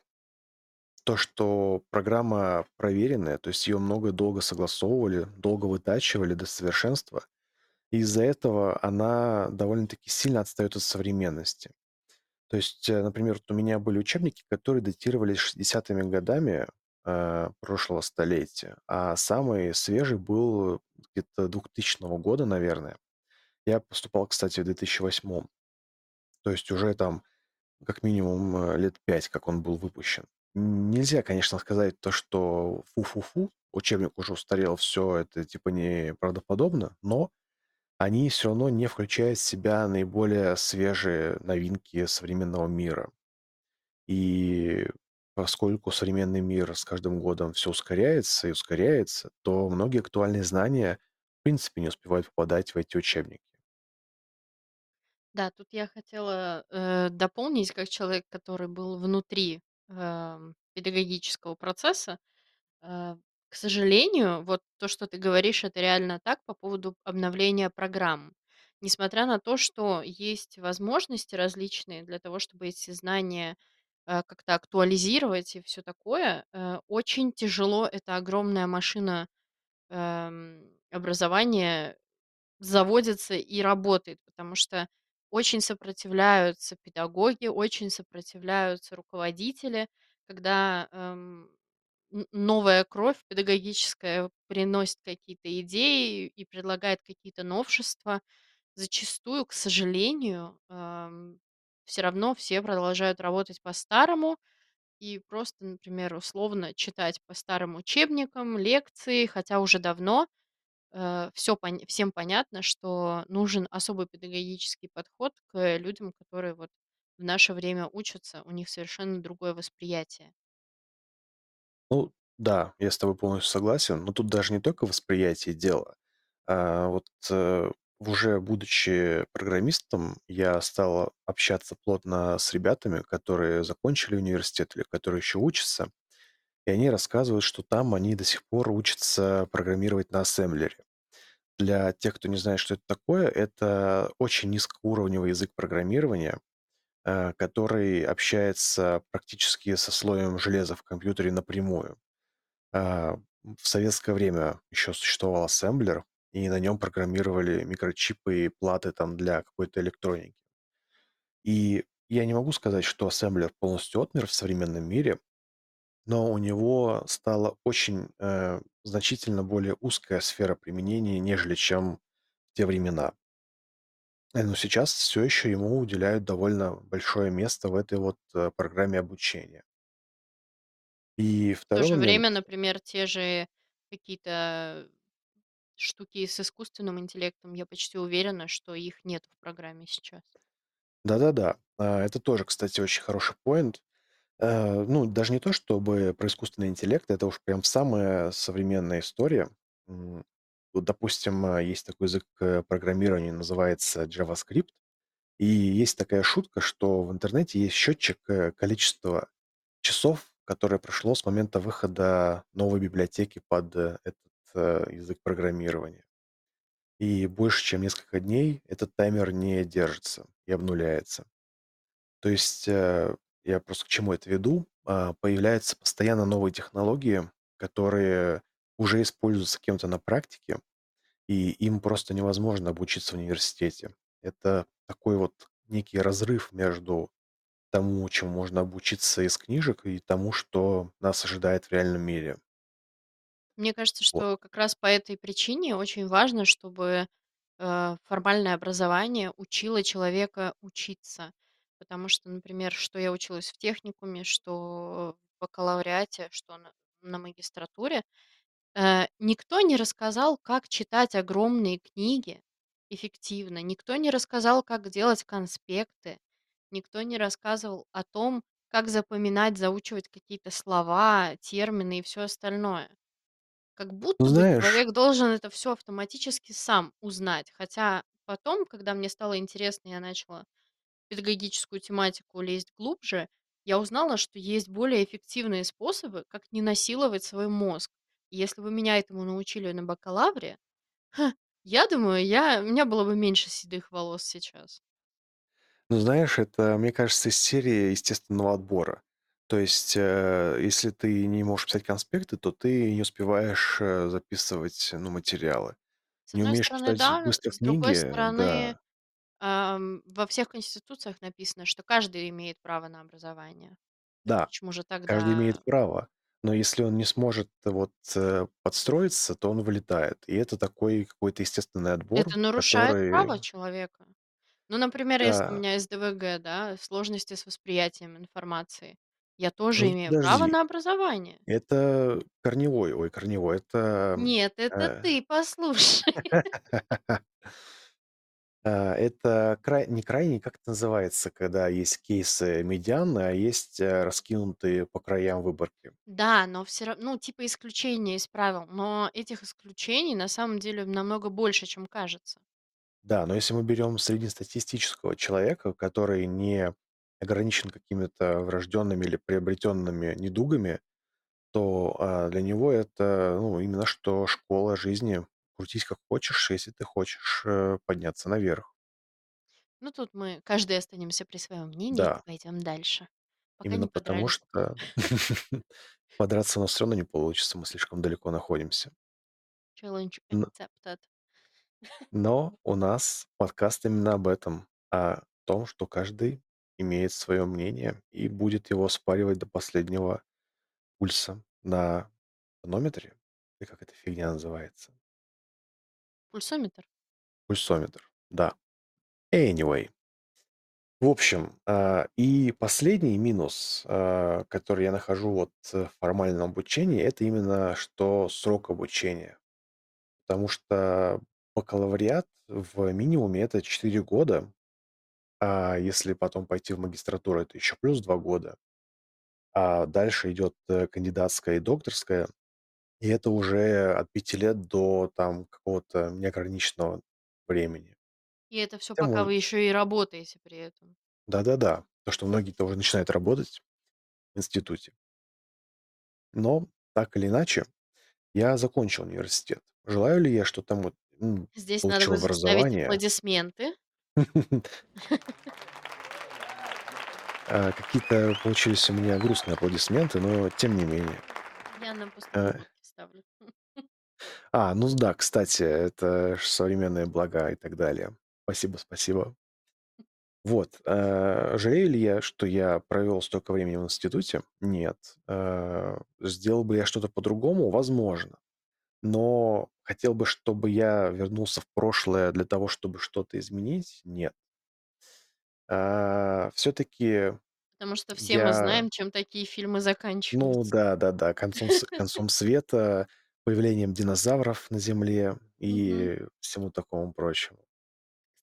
то, что программа проверенная, то есть ее много долго согласовывали, долго вытачивали до совершенства, и из-за этого она довольно-таки сильно отстает от современности. То есть, например, вот у меня были учебники, которые датировались 60-ми годами прошлого столетия, а самый свежий был где-то 2000 года, наверное. Я поступал, кстати, в 2008. То есть уже там как минимум лет 5, как он был выпущен. Нельзя, конечно, сказать то, что фу-фу-фу, учебник уже устарел, все это типа неправдоподобно, но они все равно не включают в себя наиболее свежие новинки современного мира. И поскольку современный мир с каждым годом все ускоряется и ускоряется, то многие актуальные знания в принципе не успевают попадать в эти учебники. Да, тут я хотела дополнить, как человек, который был внутри педагогического процесса. Э, К сожалению, вот то, что ты говоришь, это реально так по поводу обновления программ. Несмотря на то, что есть возможности различные для того, чтобы эти знания как-то актуализировать и все такое, очень тяжело эта огромная машина образования заводится и работает, потому что очень сопротивляются педагоги, очень сопротивляются руководители, когда новая кровь педагогическая приносит какие-то идеи и предлагает какие-то новшества. Зачастую, к сожалению, все равно все продолжают работать по-старому и просто, например, условно читать по старым учебникам лекции, хотя уже давно всем понятно, что нужен особый педагогический подход к людям, которые вот в наше время учатся, у них совершенно другое восприятие. Ну, да, я с тобой полностью согласен, но тут даже не только восприятие дела. Вот уже будучи программистом, я стал общаться плотно с ребятами, которые закончили университет или которые еще учатся, и они рассказывают, что там они до сих пор учатся программировать на ассемблере. Для тех, кто не знает, что это такое, это очень низкоуровневый язык программирования, который общается практически со слоем железа в компьютере напрямую. В советское время еще существовал ассемблер, и на нем программировали микрочипы и платы там для какой-то электроники. И я не могу сказать, что ассемблер полностью отмер в современном мире, но у него стала очень значительно более узкая сфера применения, нежели чем в те времена. Но сейчас все еще ему уделяют довольно большое место в этой вот программе обучения. И В то второй же момент, время, например, те же какие-то штуки с искусственным интеллектом, я почти уверена, что их нет в программе сейчас. да-да-да, это тоже, кстати, очень хороший поинт. Ну, даже не то, чтобы про искусственный интеллект, это уж прям самая современная история. М, Вот, допустим, есть такой язык программирования, называется JavaScript, и есть такая шутка, что в интернете есть счетчик количества часов, которое прошло с момента выхода новой библиотеки под этот язык программирования. И больше, чем несколько дней, этот таймер не держится и обнуляется. То есть я просто к чему это веду? Появляются постоянно новые технологии, которые уже используются кем-то на практике, и им просто невозможно обучиться в университете. Это такой вот некий разрыв между тому, чем можно обучиться из книжек, и тому, что нас ожидает в реальном мире. Мне кажется, Вот. что как раз по этой причине очень важно, чтобы формальное образование учило человека учиться. Потому что, например, что я училась в техникуме, что в бакалавриате, что на магистратуре, никто не рассказал, как читать огромные книги эффективно, никто не рассказал, как делать конспекты, никто не рассказывал о том, как запоминать, заучивать какие-то слова, термины и все остальное. Как Ну, будто бы знаешь, человек должен это все автоматически сам узнать. Хотя потом, когда мне стало интересно, я начала в педагогическую тематику лезть глубже, я узнала, что есть более эффективные способы, как не насиловать свой мозг. И если бы меня этому научили на бакалавре, ха, я думаю, у меня было бы меньше седых волос сейчас. Это, мне кажется, из серии естественного отбора. То есть, если ты не можешь писать конспекты, то ты не успеваешь записывать материалы. С Не одной умеешь стороны, читать да, быстро с другой книги, стороны, да. Во всех конституциях написано, что каждый имеет право на образование. Так Да, почему же каждый тогда имеет право, но если он не сможет подстроиться, то он вылетает. И это такой какой-то естественный отбор, это нарушает право который... человека? Ну, например, если у Да, меня СДВГ, да, сложности с восприятием информации, я тоже ну имею право подожди, на образование. это корневой, ой, корневой, это... Нет, это э, ты послушай. Это не крайний, как это называется, когда есть кейсы медианы, а есть раскинутые по краям выборки. Да, но все равно, ну, типа исключения из правил, но этих исключений на самом деле намного больше, чем кажется. Да, но если мы берем среднестатистического человека, который не ограничен какими-то врожденными или приобретенными недугами, то для него это именно что школа жизни. Крутись как хочешь, если ты хочешь подняться наверх. Ну, тут мы каждый останемся при своем мнении и Да, пойдем дальше, пока именно не потому подрались. что подраться у нас все равно не получится, мы слишком далеко находимся. Challenge Н- accepted. Но у нас подкаст именно об этом, о том, что каждый имеет свое мнение и будет его спаривать до последнего пульса на тонометре, или как эта фигня называется, Пульсометр. пульсометр, да. Anyway, в общем, и последний минус, который я нахожу в формальном обучении, это именно что срок обучения. Потому что бакалавриат в минимуме это 4 года, а если потом пойти в магистратуру, это еще плюс 2 года. А дальше идет кандидатская и докторская, и это уже от 5 лет до там какого-то неограниченного времени. И это все Хотя, пока вы еще и работаете при этом. да-да-да, то, что многие-то уже начинают работать в институте. Но так или иначе, я закончил университет. Желаю ли я, что там Здесь надо получил будет заставить образование, аплодисменты. Какие-то получились у меня грустные аплодисменты, но тем не менее. Я на пустые Э, звуки ставлю. Да, кстати, это ж современные блага и так далее. Спасибо, спасибо. Жалею ли я, что я провел столько времени в институте? Нет. Сделал бы я что-то по-другому? Возможно. Но хотел бы, чтобы я вернулся в прошлое для того, чтобы что-то изменить? Нет. Все-таки Потому что все мы я, знаем, чем такие фильмы ну заканчиваются. да, концом света, появлением динозавров на Земле Мгм. и всему такому прочему.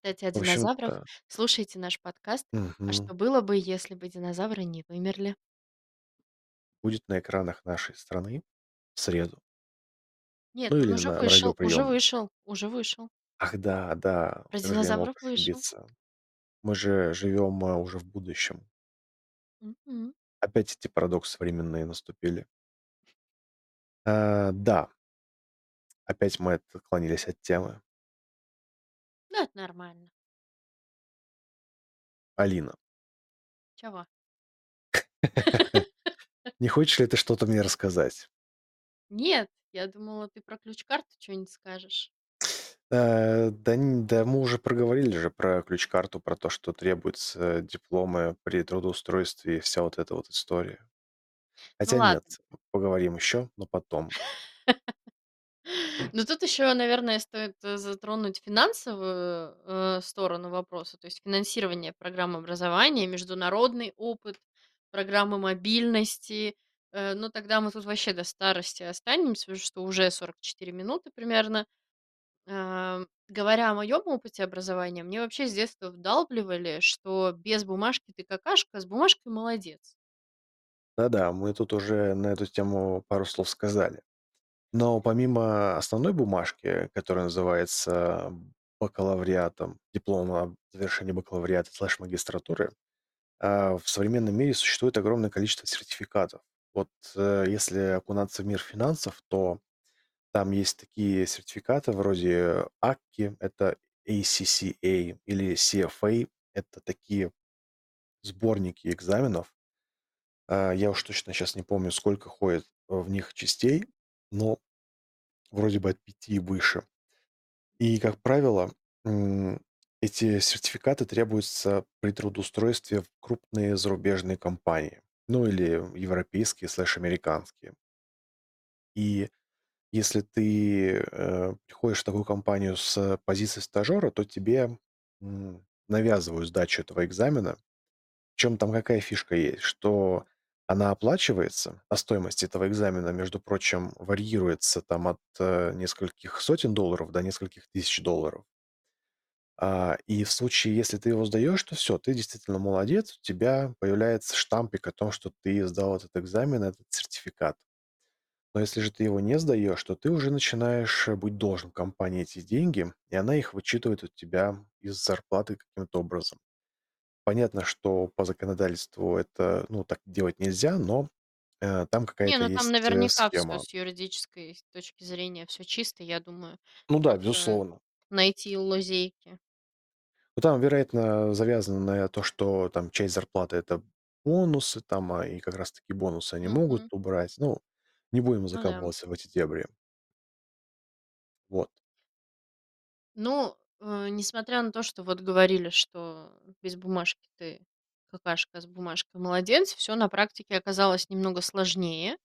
Кстати, о В динозаврах. общем-то, Слушайте наш подкаст. А что мгм, было бы, если бы динозавры не вымерли? будет на экранах нашей страны в среду. Нет, Ну он или уже на вышел, уже радиоприемах. вышел, уже вышел. Ах да, Про как же я мог динозавров вышел. ошибиться? Мы же живем уже в будущем. Мгм. Опять эти парадоксы временные наступили. Да, опять мы отклонились от темы. Да, это нормально. Алина, Чего? не хочешь ли ты что-то мне рассказать? Нет, я думала, ты про ключ-карту что-нибудь скажешь. Да, мы уже проговорили же про ключ-карту, про то, что требуются дипломы при трудоустройстве и вся вот эта вот история. Ну Хотя нет, ладно. поговорим еще, но потом. Но тут еще, наверное, стоит затронуть финансовую сторону вопроса, то есть финансирование программ образования, международный опыт, программы мобильности. Ну, тогда мы тут вообще до старости останемся, потому что уже 44 минуты примерно. Говоря о моем опыте образования, мне вообще с детства вдалбливали, что без бумажки ты какашка, с бумажкой молодец. Да-да, мы тут уже на эту тему пару слов сказали. Но помимо основной бумажки, которая называется бакалавриатом, дипломом о завершении бакалавриата слэш магистратуры, в современном мире существует огромное количество сертификатов. Вот если окунаться в мир финансов, то там есть такие сертификаты вроде ACCI, это ACCA, или CFA, это такие сборники экзаменов. Я уж точно сейчас не помню, сколько ходит в них частей, но вроде бы от 5 и выше. И, как правило, м, эти сертификаты требуются при трудоустройстве в крупные зарубежные компании, ну или европейские слэш американские. И если ты приходишь в такую компанию с позиции стажера, то тебе навязывают сдачу этого экзамена. Причем там какая фишка есть, что она оплачивается, а стоимость этого экзамена, между прочим, варьируется там от нескольких сотен долларов до нескольких тысяч долларов. И в случае, если ты его сдаешь, то все, ты действительно молодец, у тебя появляется штампик о том, что ты сдал этот экзамен, этот сертификат. Но если же ты его не сдаешь, то ты уже начинаешь быть должен компании эти деньги, и она их вычитывает у тебя из зарплаты каким-то образом. Понятно, что по законодательству это, ну, так делать нельзя, но там Не, какая-то ну там есть наверняка все схема. с юридической точки зрения все чисто, я думаю. Ну да, Тут безусловно. найти лазейки. Ну, там, вероятно, завязано на то, что там часть зарплаты это бонусы, там, и как раз-таки бонусы они могут Мгм. убрать. Ну, не будем Ну да. закапываться в эти дебри. Вот. Ну, несмотря на то, что вот говорили, что без бумажки ты какашка, с бумажкой молодец, все на практике оказалось немного сложнее.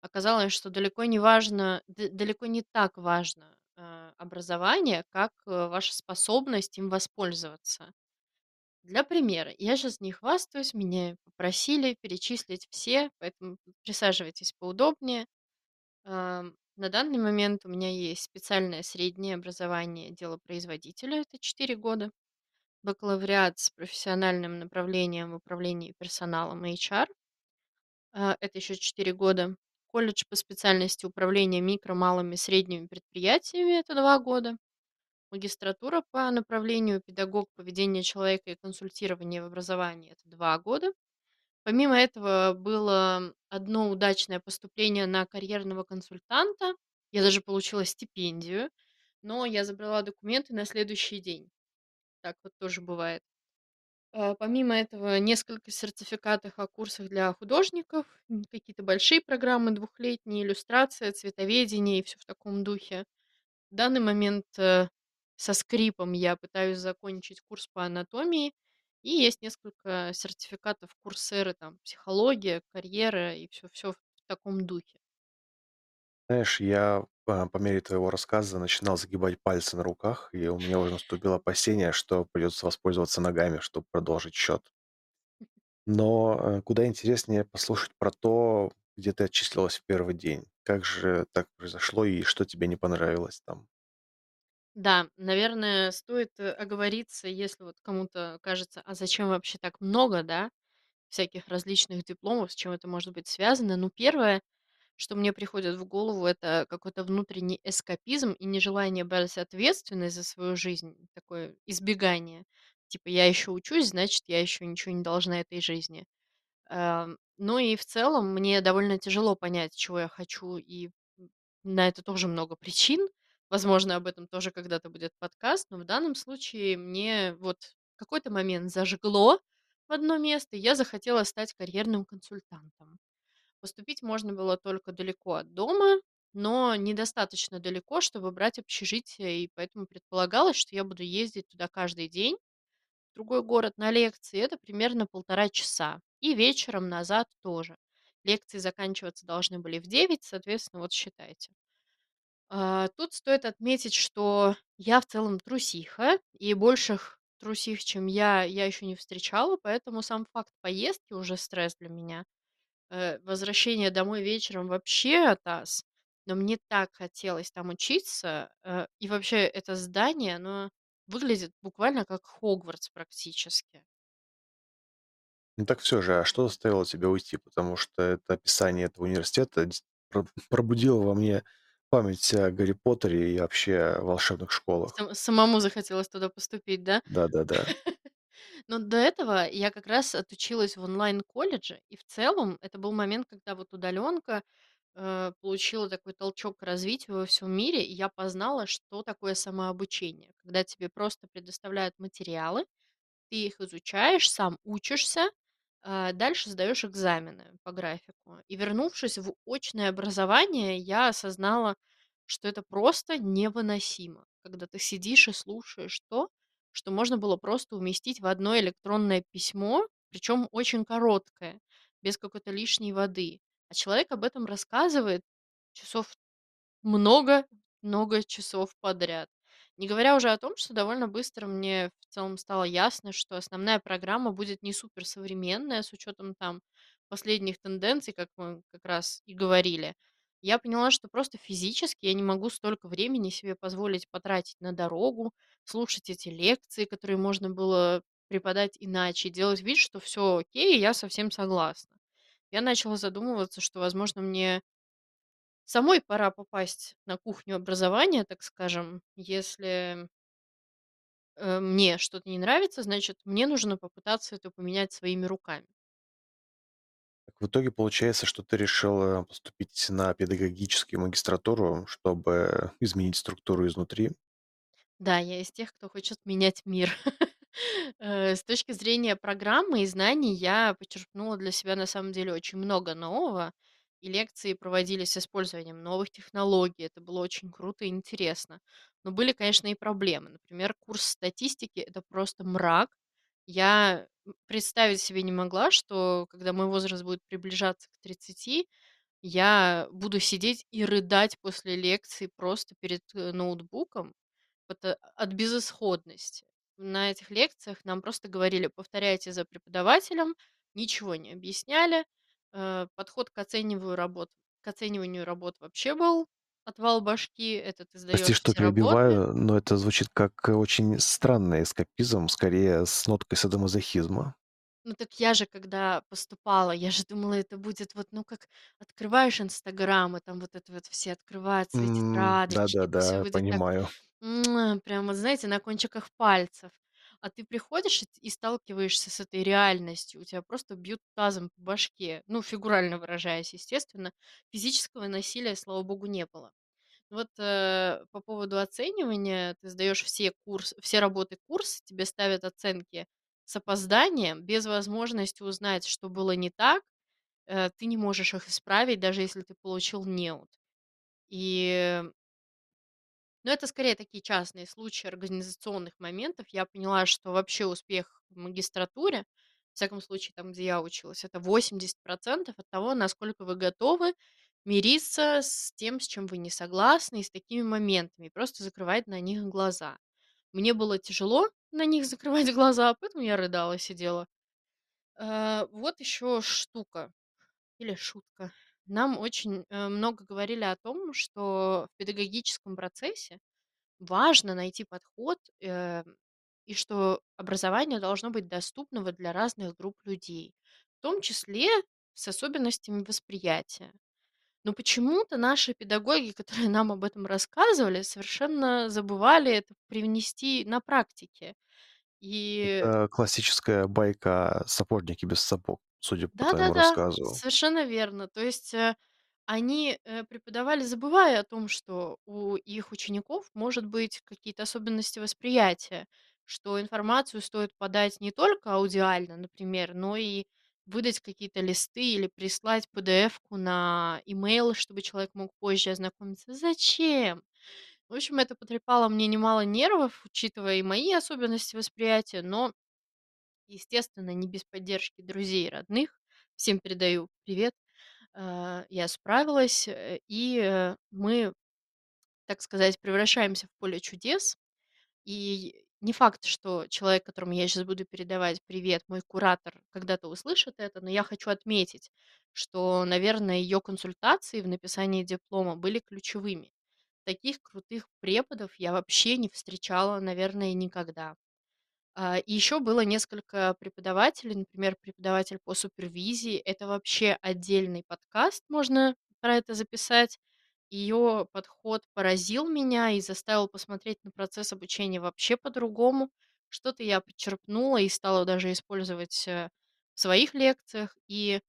Оказалось, что далеко не важно, далеко не так важно образование, как ваша способность им воспользоваться. Для примера, я сейчас не хвастаюсь, меня попросили перечислить все, поэтому присаживайтесь поудобнее. На данный момент у меня есть специальное среднее образование делопроизводителя, это 4 года, бакалавриат с профессиональным направлением в управлении персоналом и HR, это еще 4 года, колледж по специальности управления микро, малыми и средними предприятиями, это 2 года, магистратура по направлению педагог поведения человека и консультирование в образовании, это 2 года. Помимо этого было одно удачное поступление на карьерного консультанта. Я даже получила стипендию, но я забрала документы на следующий день. Так вот тоже бывает. Помимо этого, несколько сертификатов о курсах для художников, какие-то большие программы, двухлетние, иллюстрация, цветоведение и все в таком духе. В данный момент со скрипом я пытаюсь закончить курс по анатомии, и есть несколько сертификатов курсеры, там, психология, карьера и все в таком духе. Знаешь, я по мере твоего рассказа начинал загибать пальцы на руках, и у меня уже наступило опасение, что придется воспользоваться ногами, чтобы продолжить счет. Но куда интереснее послушать про то, где ты отчислилась в первый день. Как же так произошло и что тебе не понравилось там? Да, наверное, стоит оговориться, если вот кому-то кажется, а зачем вообще так много, да, всяких различных дипломов, с чем это может быть связано. Ну, первое, что мне приходит в голову, это какой-то внутренний эскапизм и нежелание брать ответственность за свою жизнь, такое избегание. Типа, я еще учусь, значит, я еще ничего не должна этой жизни. Ну и в целом мне довольно тяжело понять, чего я хочу, и на это тоже много причин. Возможно, об этом тоже когда-то будет подкаст, но в данном случае мне вот в какой-то момент зажгло в одно место, и я захотела стать карьерным консультантом. Поступить можно было только далеко от дома, но недостаточно далеко, чтобы брать общежитие, и поэтому предполагалось, что я буду ездить туда каждый день, в другой город на лекции, это примерно 1,5 часа, и вечером назад тоже. Лекции заканчиваться должны были в 9, соответственно, вот считайте. Тут стоит отметить, что я в целом трусиха, и больших трусих, чем я еще не встречала, поэтому сам факт поездки уже стресс для меня. Возвращение домой вечером вообще атас, но мне так хотелось там учиться, и вообще это здание, оно выглядит буквально как Хогвартс практически. Ну так все же, а что заставило тебя уйти? Потому что это описание этого университета пробудило во мне память о Гарри Поттере и вообще о волшебных школах. Самому захотелось туда поступить, да? Да. Но до этого я как раз отучилась в онлайн-колледже, и в целом это был момент, когда вот удаленка получила такой толчок к развитию во всем мире, и я познала, что такое самообучение, когда тебе просто предоставляют материалы, ты их изучаешь, сам учишься, дальше сдаешь экзамены по графику. И вернувшись в очное образование, я осознала, что это просто невыносимо, когда ты сидишь и слушаешь то, что можно было просто уместить в одно электронное письмо, причем очень короткое, без какой-то лишней воды. А человек об этом рассказывает часов много часов подряд. Не говоря уже о том, что довольно быстро мне в целом стало ясно, что основная программа будет не суперсовременная с учетом там последних тенденций, как мы как раз и говорили. Я поняла, что просто физически я не могу столько времени себе позволить потратить на дорогу, слушать эти лекции, которые можно было преподать иначе, делать вид, что все окей, я совсем согласна. Я начала задумываться, что, возможно, мне самой пора попасть на кухню образования, так скажем. Если мне что-то не нравится, значит, мне нужно попытаться это поменять своими руками. Так в итоге получается, что ты решила поступить на педагогическую магистратуру, чтобы изменить структуру изнутри. Да, я из тех, кто хочет менять мир. С точки зрения программы и знаний я почерпнула для себя на самом деле очень много нового, и лекции проводились с использованием новых технологий. Это было очень круто и интересно. Но были, конечно, и проблемы. Например, курс статистики– это просто мрак. Я представить себе не могла, что когда мой возраст будет приближаться к 30, я буду сидеть и рыдать после лекции просто перед ноутбуком от безысходности. На этих лекциях нам просто говорили, повторяйте за преподавателем, ничего не объясняли. Подход к оцениванию работ вообще был отвал башки, это ты Прости, сдаешь что все работы. перебиваю, но это звучит как очень странный эскапизм, скорее с ноткой садомазохизма. Ну так я же, когда поступала, я же думала, это будет вот, ну как открываешь Инстаграм, и там вот это вот все открывают свои тетрадочки, это все Да-да-да, будет так понимаю. Прямо, знаете, на кончиках пальцев. А ты приходишь и сталкиваешься с этой реальностью, у тебя просто бьют тазом по башке, ну, фигурально выражаясь, естественно. Физического насилия, слава богу, не было. Вот по поводу оценивания, ты сдаешь все работы курса, тебе ставят оценки с опозданием, без возможности узнать, что было не так, ты не можешь их исправить, даже если ты получил неуд. И но это скорее такие частные случаи организационных моментов. Я поняла, что вообще успех в магистратуре, в всяком случае, там, где я училась, это 80% от того, насколько вы готовы мириться с тем, с чем вы не согласны, и с такими моментами, и просто закрывать на них глаза. Мне было тяжело на них закрывать глаза, поэтому я рыдала, сидела. Вот еще штука или шутка. Нам очень много говорили о том, что в педагогическом процессе важно найти подход, и что образование должно быть доступного для разных групп людей, в том числе с особенностями восприятия. Но почему-то наши педагоги, которые нам об этом рассказывали, совершенно забывали это привнести на практике. И Это классическая байка «Сапожники без сапог», судя по твоему да-да-да, рассказу. совершенно верно. То есть они преподавали, забывая о том, что у их учеников может быть какие-то особенности восприятия, что информацию стоит подать не только аудиально, например, но и выдать какие-то листы или прислать PDF-ку на e-mail, чтобы человек мог позже ознакомиться. Зачем? В общем, это потрепало мне немало нервов, учитывая и мои особенности восприятия, но, естественно, не без поддержки друзей и родных. Всем передаю привет. Я справилась, и мы, так сказать, превращаемся в поле чудес. И не факт, что человек, которому я сейчас буду передавать привет, мой куратор, когда-то услышит это, но я хочу отметить, что, наверное, ее консультации в написании диплома были ключевыми. Таких крутых преподов я вообще не встречала, наверное, никогда. И еще было несколько преподавателей, например, преподаватель по супервизии. Это вообще отдельный подкаст, можно про это записать. Ее подход поразил меня и заставил посмотреть на процесс обучения вообще по-другому. Что-то я подчерпнула и стала даже использовать в своих лекциях. И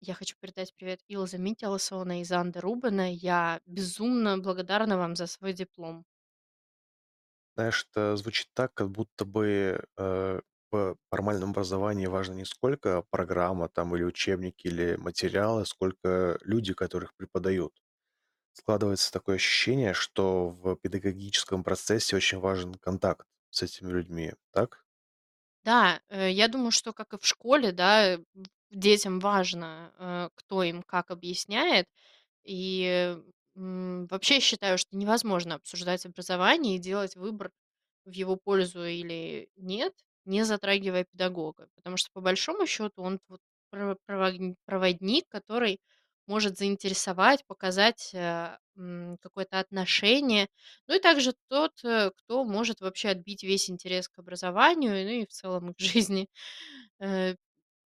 я хочу передать привет Илзе Митяласовна и Занды Рубане. Я безумно благодарна вам за свой диплом. Знаешь, это звучит так, как будто бы в формальном образовании важно не сколько программа там или учебники или материалы, сколько люди, которых преподают. Складывается такое ощущение, что в педагогическом процессе очень важен контакт с этими людьми, так? Да, я думаю, что как и в школе, да, детям важно, кто им как объясняет. И вообще считаю, что невозможно обсуждать образование и делать выбор в его пользу или нет, не затрагивая педагога. Потому что, по большому счету, он проводник, который может заинтересовать, показать какое-то отношение. Ну и также тот, кто может вообще отбить весь интерес к образованию, ну и в целом к жизни.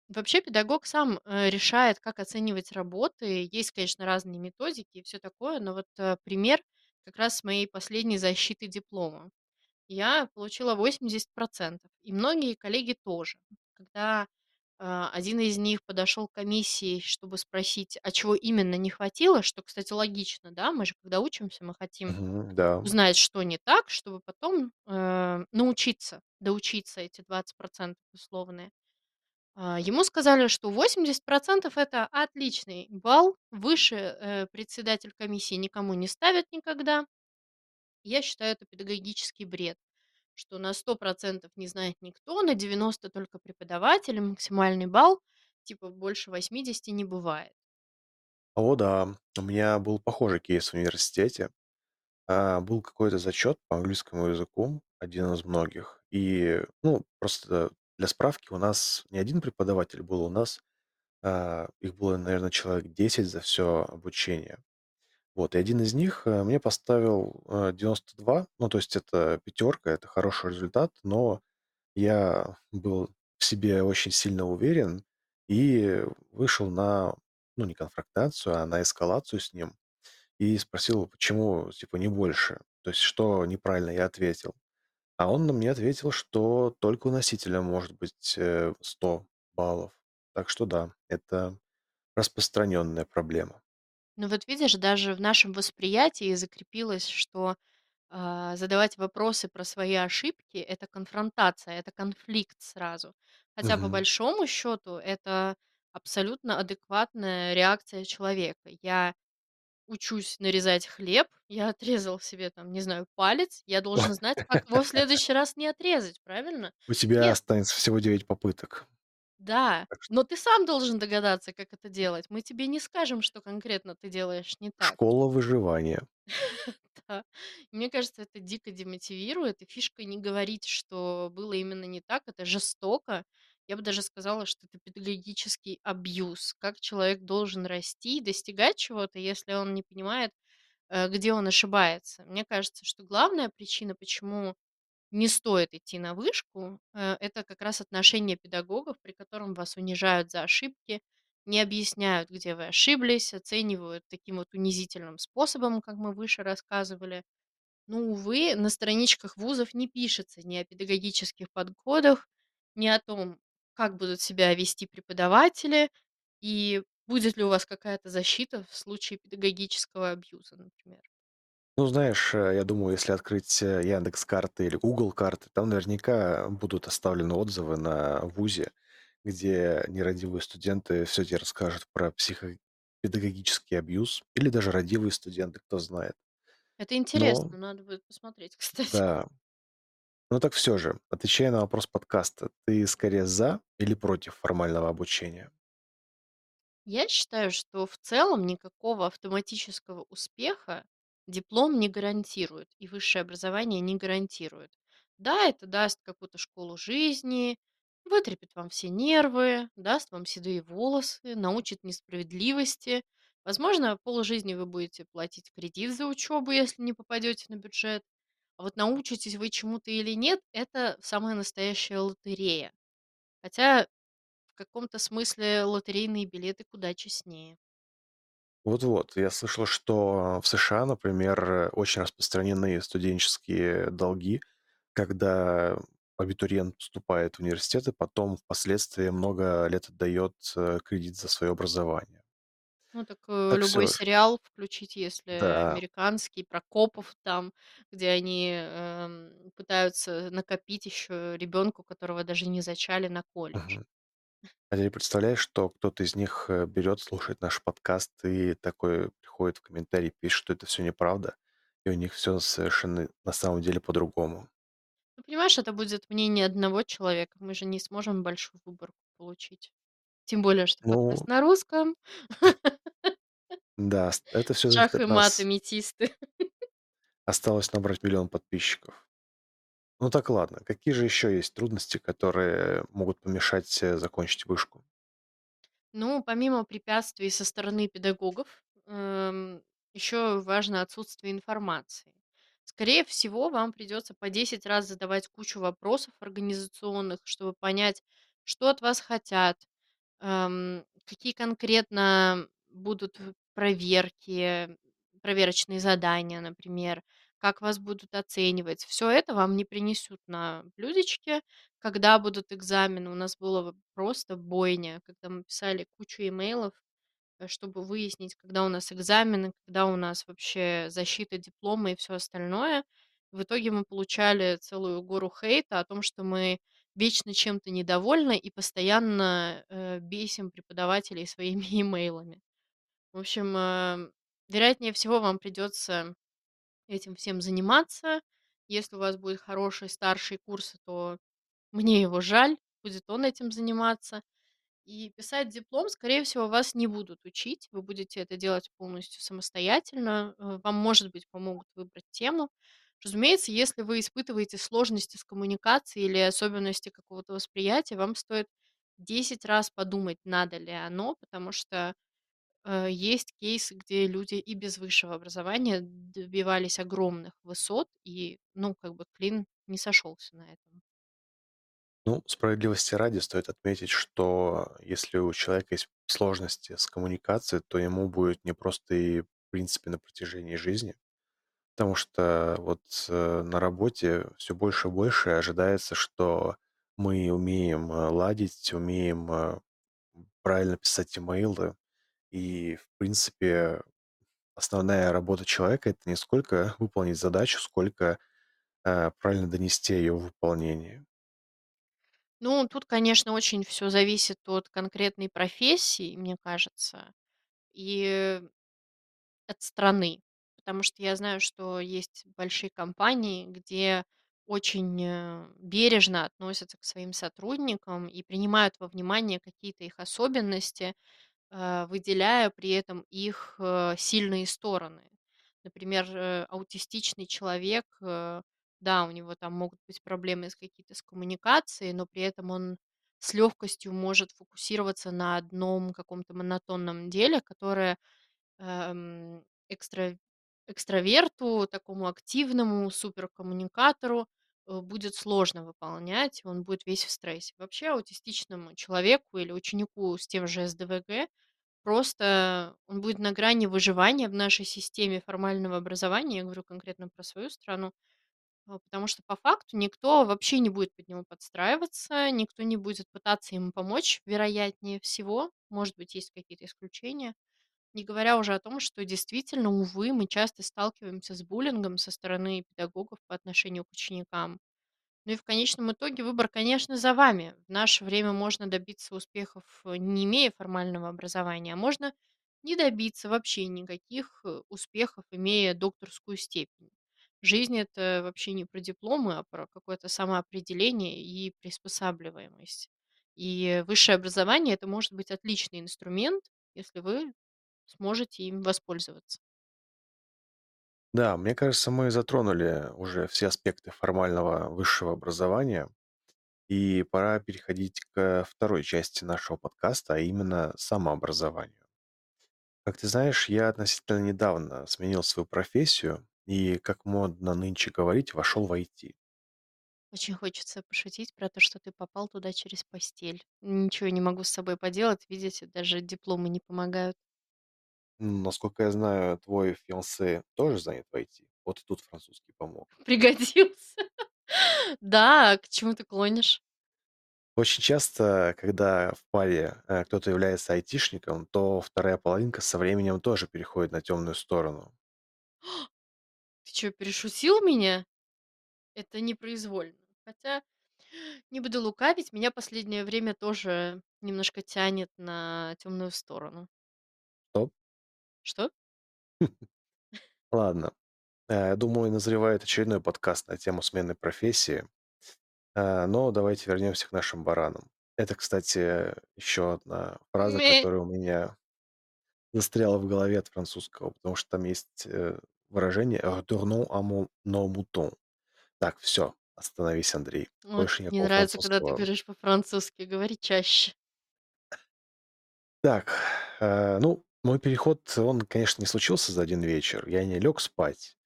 Вообще педагог сам решает, как оценивать работы. Есть, конечно, разные методики и все такое, но вот пример как раз с моей последней защиты диплома. Я получила 80%, и многие коллеги тоже. Когда один из них подошел к комиссии, чтобы спросить, а чего именно не хватило, что, кстати, логично, да, мы же когда учимся, мы хотим Да. узнать, что не так, чтобы потом научиться, доучиться эти 20% условные. Ему сказали, что 80% это отличный балл, выше председатель комиссии никому не ставят никогда. Я считаю, это педагогический бред, что на 100% не знает никто, на 90% только преподаватель, максимальный балл, типа больше 80% не бывает. О, да, у меня был похожий кейс в университете. Был какой-то зачет по английскому языку, один из многих. И, ну, просто для справки, у нас не один преподаватель был, у нас их было, наверное, человек 10 за все обучение. Вот, и один из них мне поставил 92, ну, то есть это пятерка, это хороший результат, но я был в себе очень сильно уверен и вышел на, ну, не конфронтацию, а на эскалацию с ним и спросил, почему, типа, не больше, то есть что неправильно я ответил. А он мне ответил, что только у носителя может быть 100 баллов. Так что да, это распространенная проблема. Ну вот видишь, даже в нашем восприятии закрепилось, что задавать вопросы про свои ошибки — это конфронтация, это конфликт сразу. Хотя по Мгм. большому счету это абсолютно адекватная реакция человека. Я учусь нарезать хлеб, я отрезал себе там, не знаю, палец, я должен знать, как его в следующий раз не отрезать, правильно? У тебя Нет, останется всего 9 попыток. да, Так что но ты сам должен догадаться, как это делать. Мы тебе не скажем, что конкретно ты делаешь не так. школа выживания. Да. И мне кажется, это дико демотивирует, и фишка не говорить, что было именно не так, это жестоко. Я бы даже сказала, что это педагогический абьюз. Как человек должен расти и достигать чего-то, если он не понимает, где он ошибается. Мне кажется, что главная причина, почему не стоит идти на вышку, это как раз отношение педагогов, при котором вас унижают за ошибки, не объясняют, где вы ошиблись, оценивают таким вот унизительным способом, как мы выше рассказывали. Но, увы, на страничках вузов не пишется ни о педагогических подходах, ни о том, как будут себя вести преподаватели, и будет ли у вас какая-то защита в случае педагогического абьюза, например. Ну, знаешь, я думаю, если открыть Яндекс карты или Google карты, там наверняка будут оставлены отзывы на ВУЗе, где нерадивые студенты все тебе расскажут про психопедагогический абьюз, или даже радивые студенты, кто знает. Это Но, интересно, надо будет посмотреть, кстати. да, но так все же, отвечая на вопрос подкаста, ты скорее за или против формального обучения? Я считаю, что в целом никакого автоматического успеха диплом не гарантирует и высшее образование не гарантирует. Да, это даст какую-то школу жизни, вытрепет вам все нервы, даст вам седые волосы, научит несправедливости. Возможно, полжизни вы будете платить кредит за учебу, если не попадете на бюджет. А вот научитесь вы чему-то или нет, это самая настоящая лотерея. Хотя в каком-то смысле лотерейные билеты куда честнее. Вот-вот, я слышал, что в США, например, очень распространены студенческие долги, когда абитуриент поступает в университет и потом впоследствии много лет отдает кредит за свое образование. Ну, так Так любой все же, сериал включить, если да, американский, про копов там, где они пытаются накопить еще ребенку, которого даже не зачали на колледж. мгм. А ты представляешь, что кто-то из них берет, слушает наш подкаст и такой приходит в комментарий, пишет, что это все неправда, и у них все совершенно на самом деле по-другому. Ну, понимаешь, это будет мнение одного человека. Мы же не сможем большую выборку получить. Тем более, что подкаст Ну, на русском. да, это все зависит Шах и от мат, нас. аметисты. Осталось набрать 1 миллион подписчиков. Ну так ладно, какие же еще есть трудности, которые могут помешать закончить вышку? Ну, помимо препятствий со стороны педагогов, еще важно отсутствие информации. Скорее всего, вам придется по 10 раз задавать кучу вопросов организационных, чтобы понять, что от вас хотят, какие конкретно будут проверки, проверочные задания, например, как вас будут оценивать. Все это вам не принесут на блюдечке, когда будут экзамены. У нас было просто бойня, когда мы писали кучу имейлов, чтобы выяснить, когда у нас экзамены, когда у нас вообще защита диплома и все остальное. В итоге мы получали целую гору хейта о том, что мы вечно чем-то недовольны и постоянно бесим преподавателей своими имейлами. В общем, вероятнее всего, вам придется этим всем заниматься. Если у вас будет хороший старший курс, то мне его жаль, будет он этим заниматься. И писать диплом, скорее всего, вас не будут учить, вы будете это делать полностью самостоятельно, вам, может быть, помогут выбрать тему. Разумеется, если вы испытываете сложности с коммуникацией или особенности какого-то восприятия, вам стоит 10 раз подумать, надо ли оно, потому что есть кейсы, где люди и без высшего образования добивались огромных высот, и, ну, как бы клин не сошелся на этом. Ну, справедливости ради стоит отметить, что если у человека есть сложности с коммуникацией, то ему будет непросто и, в принципе, на протяжении жизни. Потому что вот на работе все больше и больше ожидается, что мы умеем ладить, умеем правильно писать имейлы. И, в принципе, основная работа человека– это не сколько выполнить задачу, сколько правильно донести ее выполнение. Ну, тут, конечно, очень все зависит от конкретной профессии, мне кажется, и от страны. Потому что я знаю, что есть большие компании, где очень бережно относятся к своим сотрудникам и принимают во внимание какие-то их особенности, выделяя при этом их сильные стороны. Например, аутистичный человек, да, у него там могут быть проблемы с какие-то с коммуникацией, но при этом он с легкостью может фокусироваться на одном каком-то монотонном деле, которое эм, экстра- экстраверту, такому активному суперкоммуникатору будет сложно выполнять, и он будет весь в стрессе. Вообще аутистичному человеку или ученику с тем же СДВГ просто он будет на грани выживания в нашей системе формального образования, я говорю конкретно про свою страну, потому что по факту никто вообще не будет под него подстраиваться, никто не будет пытаться ему помочь, вероятнее всего, может быть, есть какие-то исключения, не говоря уже о том, что действительно, увы, мы часто сталкиваемся с буллингом со стороны педагогов по отношению к ученикам. Ну и в конечном итоге выбор, конечно, за вами. В наше время можно добиться успехов, не имея формального образования, а можно не добиться вообще никаких успехов, имея докторскую степень. Жизнь– это вообще не про дипломы, а про какое-то самоопределение и приспосабливаемость. И высшее образование– это может быть отличный инструмент, если вы сможете им воспользоваться. Да, мне кажется, мы затронули уже все аспекты формального высшего образования, и пора переходить ко второй части нашего подкаста, а именно самообразованию. Как ты знаешь, я относительно недавно сменил свою профессию и, как модно нынче говорить, вошел в IT. Очень хочется пошутить про то, что ты попал туда через постель. Ничего не могу с собой поделать, видите, даже дипломы не помогают. Насколько я знаю, твой фиансе тоже занят в IT. Вот и тут французский помог. Пригодился. Да, к чему ты клонишь? Очень часто, когда в паре кто-то является айтишником, то вторая половинка со временем тоже переходит на темную сторону. Ты что, перешутил меня? Это непроизвольно. Хотя, не буду лукавить, меня последнее время тоже немножко тянет на темную сторону. Стоп. Что? Ладно. Думаю, назревает очередной подкаст на тему смены профессии. Но давайте вернемся к нашим баранам. Это, кстати, еще одна фраза, Мэ. которая у меня застряла в голове от французского, потому что там есть выражение «Retournons à nos moutons». Так, все, остановись, Андрей. Вот, Больше мне никакого нравится, когда ты французского. говоришь по-французски. Говори чаще. Так, ну, мой переход, он, конечно, не случился за один вечер. Я не лег спать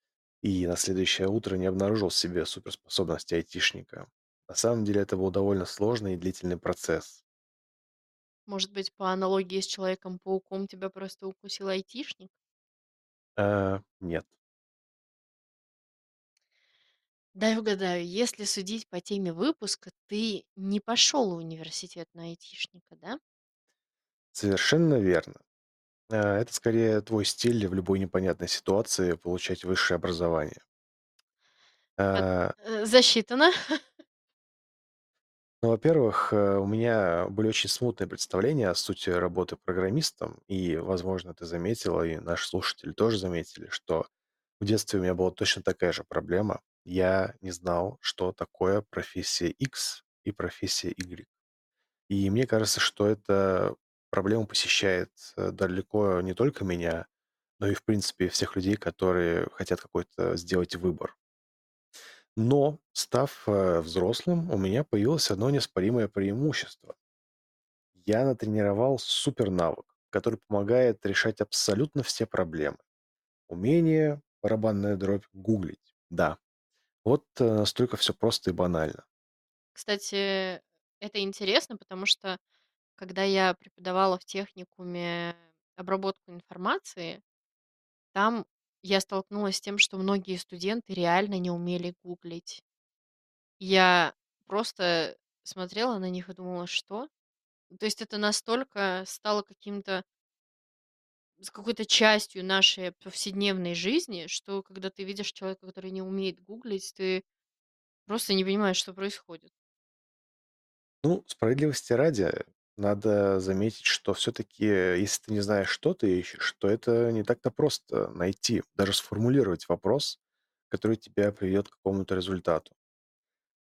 и на следующее утро не обнаружил в себе суперспособности айтишника. На самом деле это был довольно сложный и длительный процесс. Может быть, по аналогии с Человеком-пауком тебя просто укусил айтишник? Нет. Дай угадаю, если судить по теме выпуска, ты не пошел в университет на айтишника, да? Совершенно верно. Это скорее твой стиль в любой непонятной ситуации получать высшее образование. Под- Э, Засчитано. Ну, во-первых, у меня были очень смутные представления о сути работы программистом, и, возможно, ты заметила, и наши слушатели тоже заметили, что в детстве у меня была точно такая же проблема. Я не знал, что такое профессия X и профессия Y. И мне кажется, что эта проблема посещает далеко не только меня, но и, в принципе, всех людей, которые хотят какой-то сделать выбор. Но, став взрослым, у меня появилось одно неоспоримое преимущество. Я натренировал супернавык, который помогает решать абсолютно все проблемы. Умение, барабанная дробь, гуглить. Да, вот настолько все просто и банально. Кстати, это интересно, потому что когда я преподавала в техникуме обработку информации, там я столкнулась с тем, что многие студенты реально не умели гуглить. Я просто смотрела на них и думала, что? То есть это настолько стало каким-то с какой-то частью нашей повседневной жизни, что когда ты видишь человека, который не умеет гуглить, ты просто не понимаешь, что происходит. Ну, справедливости ради, надо заметить, что все-таки, если ты не знаешь, что ты ищешь, то это не так-то просто найти, даже сформулировать вопрос, который тебя приведет к какому-то результату.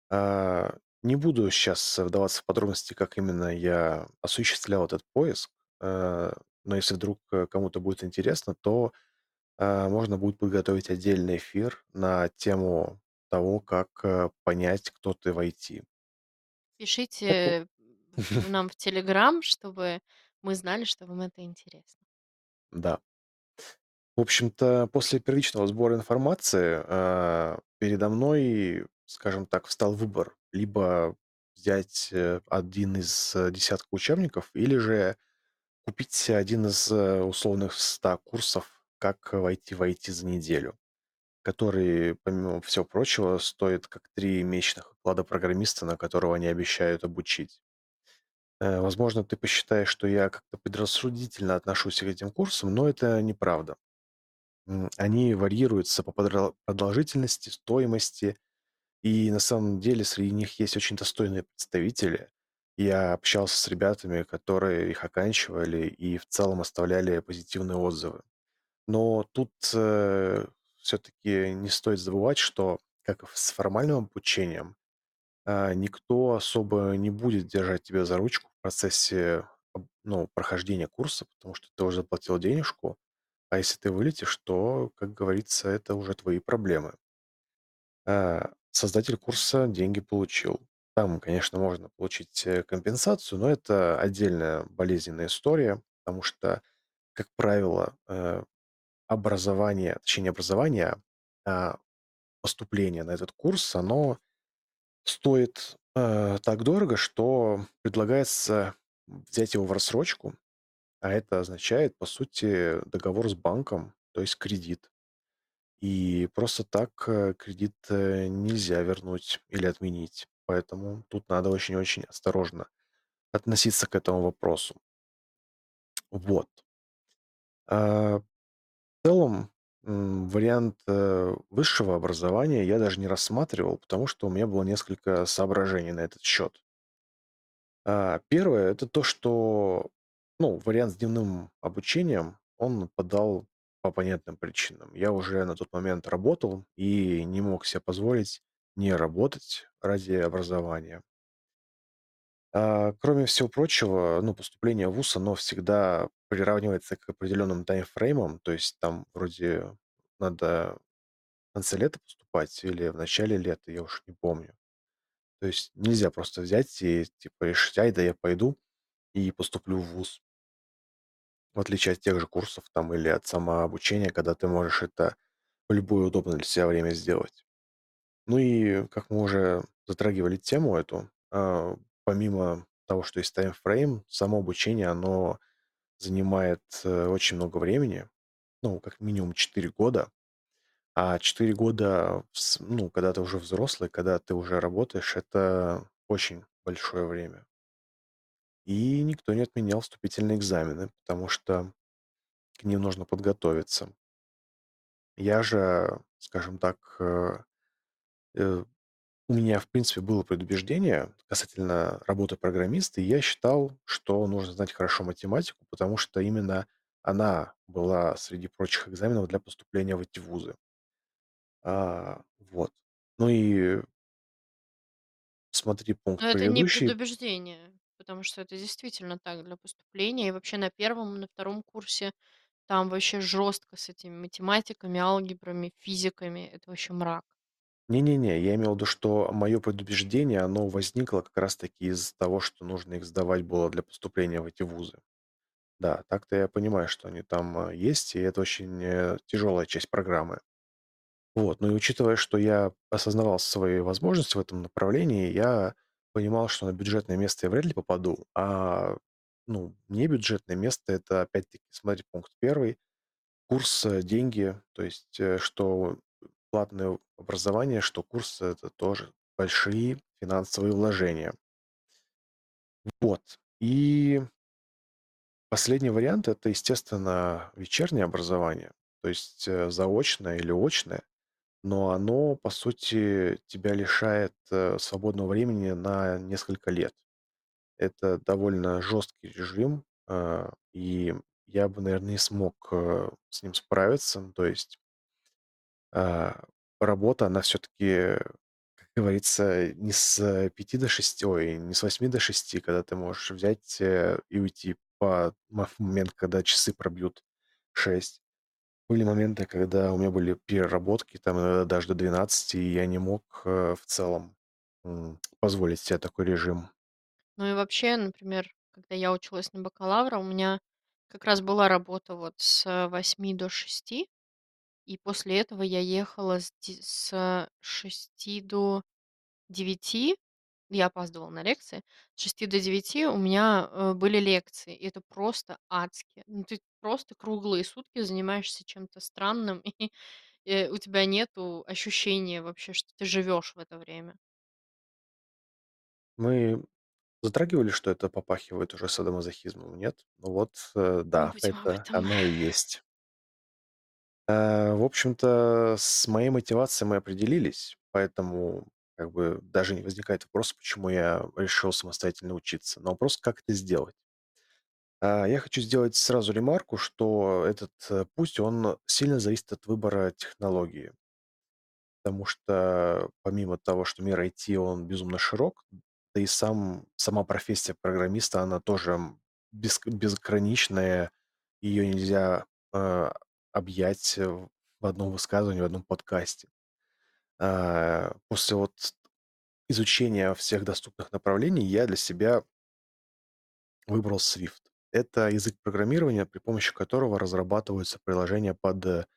Не буду сейчас вдаваться в подробности, как именно я осуществлял этот поиск, но если вдруг кому-то будет интересно, то можно будет подготовить отдельный эфир на тему того, как понять, кто ты в IT. Опа. Пишите нам в Телеграм, чтобы мы знали, что вам это интересно. Да. В общем-то, после первичного сбора информации передо мной, скажем так, встал выбор. Либо взять один из десятка учебников, или же купить один из условных 100 курсов, как войти в IT за неделю, который, помимо всего прочего, стоит как 3 месячных оклада программиста, на которого они обещают обучить. Возможно, ты посчитаешь, что я как-то предрассудительно отношусь к этим курсам, но это неправда. Они варьируются по продолжительности, стоимости И на самом деле среди них есть очень достойные представители. Я общался с ребятами, которые их оканчивали и в целом оставляли позитивные отзывы. Но тут все-таки не стоит забывать, что, как и с формальным обучением, никто особо не будет держать тебя за ручку в процессе прохождения курса, потому что ты уже заплатил денежку, а если ты вылетишь, то, как говорится, это уже твои проблемы. Создатель курса деньги получил. Там, конечно, можно получить компенсацию, но это отдельная болезненная история, потому что, как правило, образование, точнее не образование, а поступление на этот курс, оно стоит так дорого, что предлагается взять его в рассрочку, а это означает, по сути, договор с банком, то есть кредит. И просто так кредит нельзя вернуть или отменить. Поэтому тут надо очень-очень осторожно относиться к этому вопросу. Вот. В целом, вариант высшего образования я даже не рассматривал, потому что у меня было несколько соображений на этот счет. Первое, это то, что вариант с дневным обучением, он подал по понятным причинам. Я уже на тот момент работал и не мог себе позволить не работать ради образования. Кроме всего прочего, поступление в вуз, оно всегда приравнивается к определенным таймфреймам, то есть там вроде надо в конце лета поступать или в начале лета, я уж не помню. То есть нельзя просто взять и типа решить, я пойду и поступлю в вуз. В отличие от тех же курсов там или от самообучения, когда ты можешь это в любое удобное для себя время сделать. Ну и, как мы уже затрагивали тему эту, помимо того, что есть таймфрейм, само обучение, оно занимает очень много времени, как минимум 4 года. А 4 года, когда ты уже взрослый, когда ты уже работаешь, это очень большое время. И никто не отменял вступительные экзамены, потому что к ним нужно подготовиться. Я же, скажем так, у меня, в принципе, было предубеждение касательно работы программиста, и я считал, что нужно знать хорошо математику, потому что именно она была среди прочих экзаменов для поступления в эти вузы. Вот. Ну и смотри пункт Но это не предыдущий. предубеждение, потому что это действительно так для поступления. И вообще на первом, на втором курсе там вообще жестко с этими математиками, алгебрами, физиками. Это вообще мрак. Не-не-не, я имел в виду, что мое предубеждение, оно возникло как раз-таки из-за того, что нужно их сдавать было для поступления в эти вузы. Да, так-то я понимаю, что они там есть, и это очень тяжелая часть программы. Вот, ну и учитывая, что я осознавал свои возможности в этом направлении, я понимал, что на бюджетное место я вряд ли попаду, а не бюджетное место, это опять-таки, смотри, пункт первый, курс, деньги, то есть что платное образование, что курсы, это тоже большие финансовые вложения. Вот. И последний вариант, это, естественно, вечернее образование, то есть заочное или очное, но оно, по сути, тебя лишает свободного времени на несколько лет. Это довольно жесткий режим, и я бы, наверное, не смог с ним справиться. То есть работа, она все-таки, как говорится, не с 5 до 6, не с 8 до 6, когда ты можешь взять и уйти по момент, когда часы пробьют 6. Были моменты, когда у меня были переработки, там иногда даже до 12, и я не мог в целом позволить себе такой режим. Ну и вообще, например, когда я училась на бакалавра, у меня как раз была работа вот с 8 до 6, и после этого я ехала с 6 до 9, я опаздывала на лекции, с 6 до 9 у меня были лекции, и это просто адски. Ну, ты просто круглые сутки занимаешься чем-то странным, и у тебя нету ощущения вообще, что ты живешь в это время. Мы затрагивали, что это попахивает уже садомазохизмом, нет? Ну вот, Не да, будем об это этом. оно и есть. В общем-то, с моей мотивацией мы определились, поэтому Как бы даже не возникает вопрос, почему я решил самостоятельно учиться, но вопрос, как это сделать. Я хочу сделать сразу ремарку, что этот путь, он сильно зависит от выбора технологии, потому что помимо того, что мир IT, он безумно широк, да и сама профессия программиста, она тоже безграничная, ее нельзя объять в одном высказывании, в одном подкасте. После вот изучения всех доступных направлений я для себя выбрал Swift. Это язык программирования, при помощи которого разрабатываются приложения под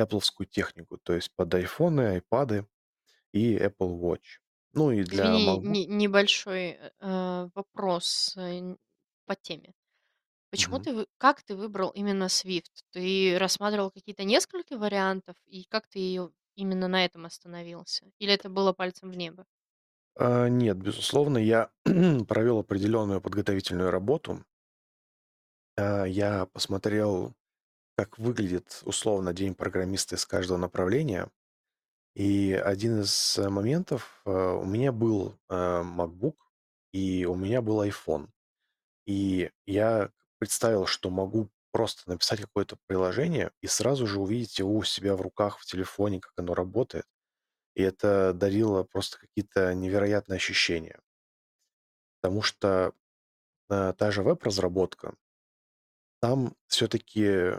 Apple-овскую технику, то есть под iPhone, iPad и Apple Watch. Ну и для Извини, MacBook. Небольшой вопрос по теме. Почему Мгм. Как ты выбрал именно Swift? Ты рассматривал какие-то несколько вариантов, и как ты именно на этом остановился? Или это было пальцем в небо? Нет, безусловно, я провел определенную подготовительную работу. Я посмотрел, как выглядит условно день программиста из каждого направления. И один из моментов, у меня был MacBook и у меня был iPhone. И я представил, что могу просто написать какое-то приложение и сразу же увидеть его у себя в руках, в телефоне, как оно работает. И это дарило просто какие-то невероятные ощущения. Потому что та же веб-разработка, там все-таки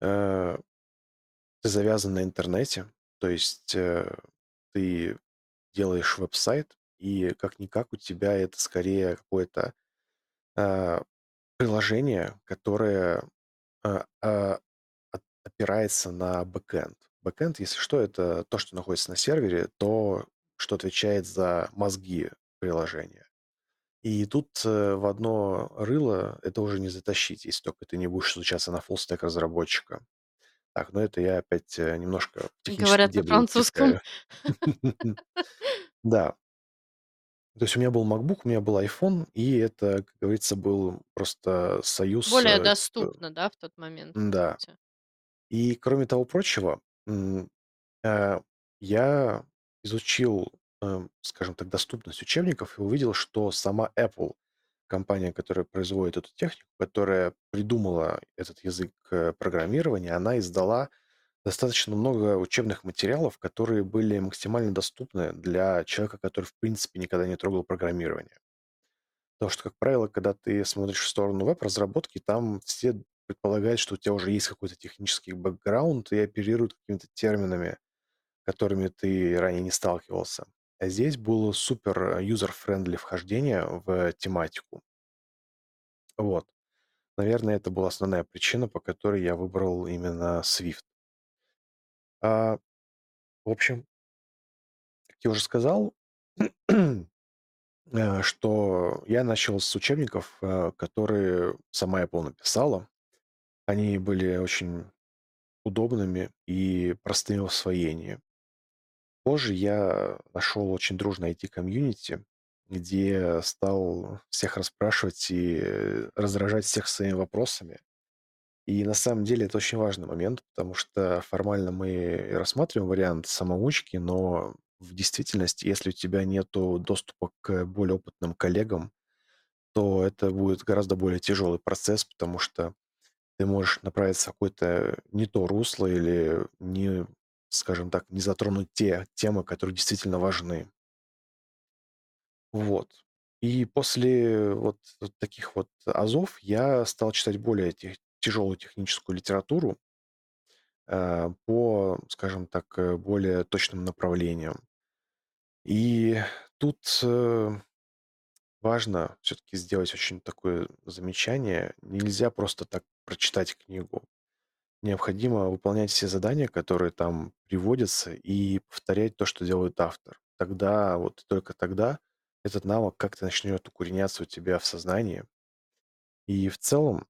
ты завязан на интернете, то есть ты делаешь веб-сайт, и как-никак у тебя это скорее какое-то э, приложение, которое а, опирается на бэкэнд. Бэкэнд, если что, это то, что находится на сервере, то, что отвечает за мозги приложения. И тут в одно рыло это уже не затащить, если только ты не будешь случаться на фуллстек разработчика. Так, но это я опять немножко в технические Говорят на дебри французском. утекаю. Да, то есть у меня был MacBook, у меня был iPhone, и это, как говорится, был просто союз. Более доступно, да, в тот момент, по Да. сути. И кроме того прочего, э, я изучил, скажем так, доступность учебников и увидел, что сама Apple, компания, которая производит эту технику, которая придумала этот язык программирования, она издала достаточно много учебных материалов, которые были максимально доступны для человека, который, в принципе, никогда не трогал программирование. Потому что, как правило, когда ты смотришь в сторону веб-разработки, там все предполагают, что у тебя уже есть какой-то технический бэкграунд и оперируют какими-то терминами, которыми ты ранее не сталкивался. А здесь было супер юзер-френдли вхождение в тематику. Вот. Наверное, это была основная причина, по которой я выбрал именно Swift. А, в общем, как я уже сказал, что я начал с учебников, которые сама Apple написала. Они были очень удобными и простыми в освоении. Позже я нашел очень дружное IT-комьюнити, где стал всех расспрашивать и раздражать всех своими вопросами. И на самом деле это очень важный момент, потому что формально мы рассматриваем вариант самоучки, но в действительности, если у тебя нет доступа к более опытным коллегам, то это будет гораздо более тяжелый процесс, потому что ты можешь направиться в какое-то не то русло или не, скажем так, не затронуть те темы, которые действительно важны. Вот. И после вот таких вот азов я стал читать более тяжелую техническую литературу по, скажем так, более точным направлениям. И тут важно все-таки сделать очень такое замечание. Нельзя просто так прочитать книгу. Необходимо выполнять все задания, которые там приводятся, и повторять то, что делает автор. Тогда, вот только тогда, этот навык как-то начнет укореняться у тебя в сознании. И в целом,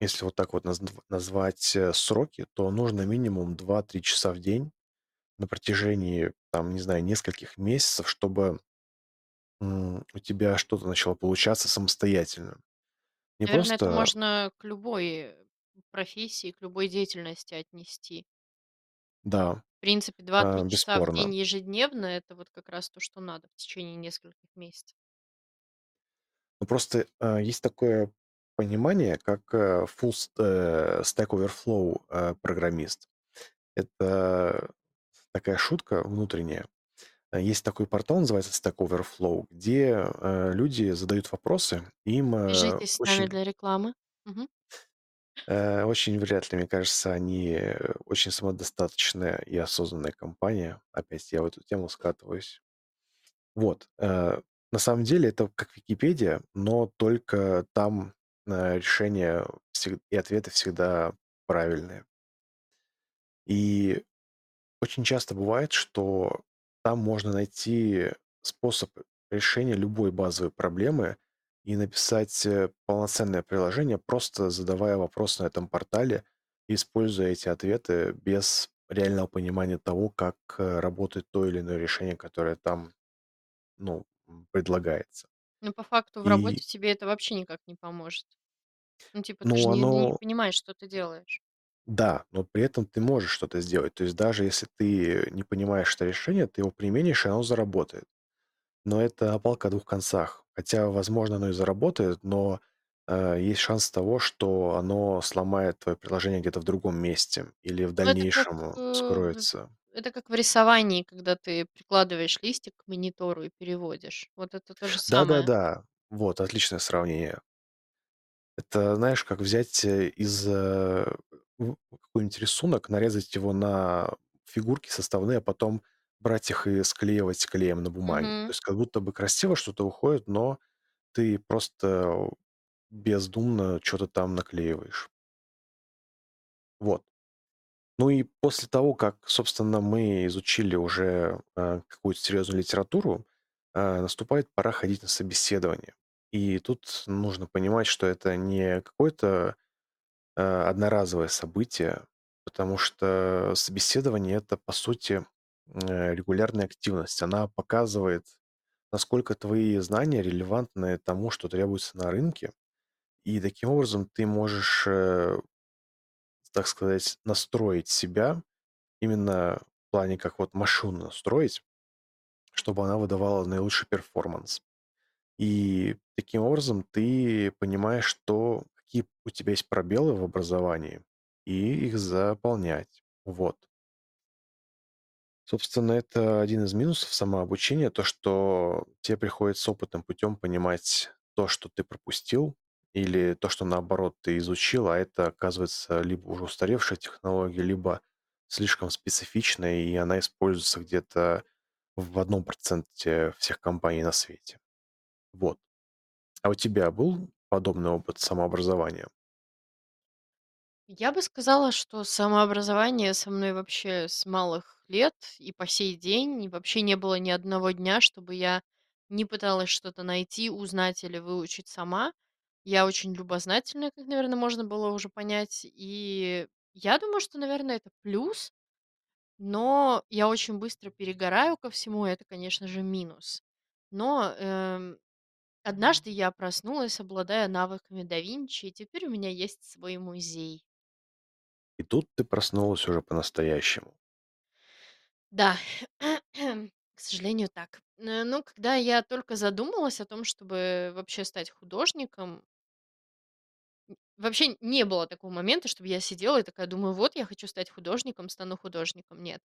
если вот так вот назвать сроки, то нужно минимум 2-3 часа в день на протяжении, там, не знаю, нескольких месяцев, чтобы у тебя что-то начало получаться самостоятельно. Не Наверное, это просто, можно к любой профессии, к любой деятельности отнести. да. принципе, 2-3 часа в бесспорно. день ежедневно– это вот как раз то, что надо в течение нескольких месяцев. Ну, просто есть такое понимание, как full Stack Overflow программист. Это такая шутка внутренняя. Есть такой портал, называется Stack Overflow, где люди задают вопросы, им Свяжитесь с нами для рекламы. Мгм. Очень вряд ли, мне кажется, они очень самодостаточная и осознанная компания. Опять я в эту тему скатываюсь. Вот. На самом деле это как Википедия, но только там решения и ответы всегда правильные. И очень часто бывает, что там можно найти способ решения любой базовой проблемы и написать полноценное приложение, просто задавая вопрос на этом портале, используя эти ответы без реального понимания того, как работает то или иное решение, которое там предлагается. Но по факту в работе И, тебе это вообще никак не поможет. Ну, типа, ты же не оно, понимаешь, что ты делаешь. да, но при этом ты можешь что-то сделать. То есть даже если ты не понимаешь это решение, ты его применишь, и оно заработает. Но это палка о двух концах. Хотя, возможно, оно и заработает, но есть шанс того, что оно сломает твое приложение где-то в другом месте или в Ну, это как, дальнейшем скроется. это как в рисовании, когда ты прикладываешь листик к монитору и переводишь. Вот это то же самое. Да-да-да, вот, отличное сравнение. Это, знаешь, как взять из какой-нибудь рисунок, нарезать его на фигурки составные, а потом брать их и склеивать клеем на бумаге. То Мгм. есть как будто бы красиво что-то уходит, но ты просто бездумно что-то там наклеиваешь. Вот. Ну и после того, как, собственно, мы изучили уже какую-то серьезную литературу, наступает пора ходить на собеседование. И тут нужно понимать, что это не какое-то одноразовое событие, потому что собеседование — это, по сути, регулярная активность. Она показывает, насколько твои знания релевантны тому, что требуется на рынке. И таким образом ты можешь, так сказать, настроить себя именно в плане, как вот машину настроить, чтобы она выдавала наилучший перформанс. И таким образом ты понимаешь, что какие у тебя есть пробелы в образовании, и их заполнять. Вот. Собственно, это один из минусов самообучения, то, что тебе приходится опытным путем понимать то, что ты пропустил, или то, что наоборот ты изучил, а это оказывается либо уже устаревшая технология, либо слишком специфичная, и она используется где-то в 1% всех компаний на свете. Вот. А у тебя был подобный опыт самообразования? Я бы сказала, что самообразование со мной вообще с малых лет и по сей день и вообще не было ни одного дня, чтобы я не пыталась что-то найти, узнать или выучить сама. Я очень любознательная, как, наверное, можно было уже понять. И я думаю, что, наверное, это плюс, но я очень быстро перегораю ко всему, и это, конечно же, минус. Но однажды я проснулась, обладая навыками да Винчи, и теперь у меня есть свой музей. И тут ты проснулась уже по-настоящему. Да, к сожалению, так. Ну, когда я только задумалась о том, чтобы вообще стать художником, вообще не было такого момента, чтобы я сидела и такая думаю, вот я хочу стать художником, стану художником. Нет.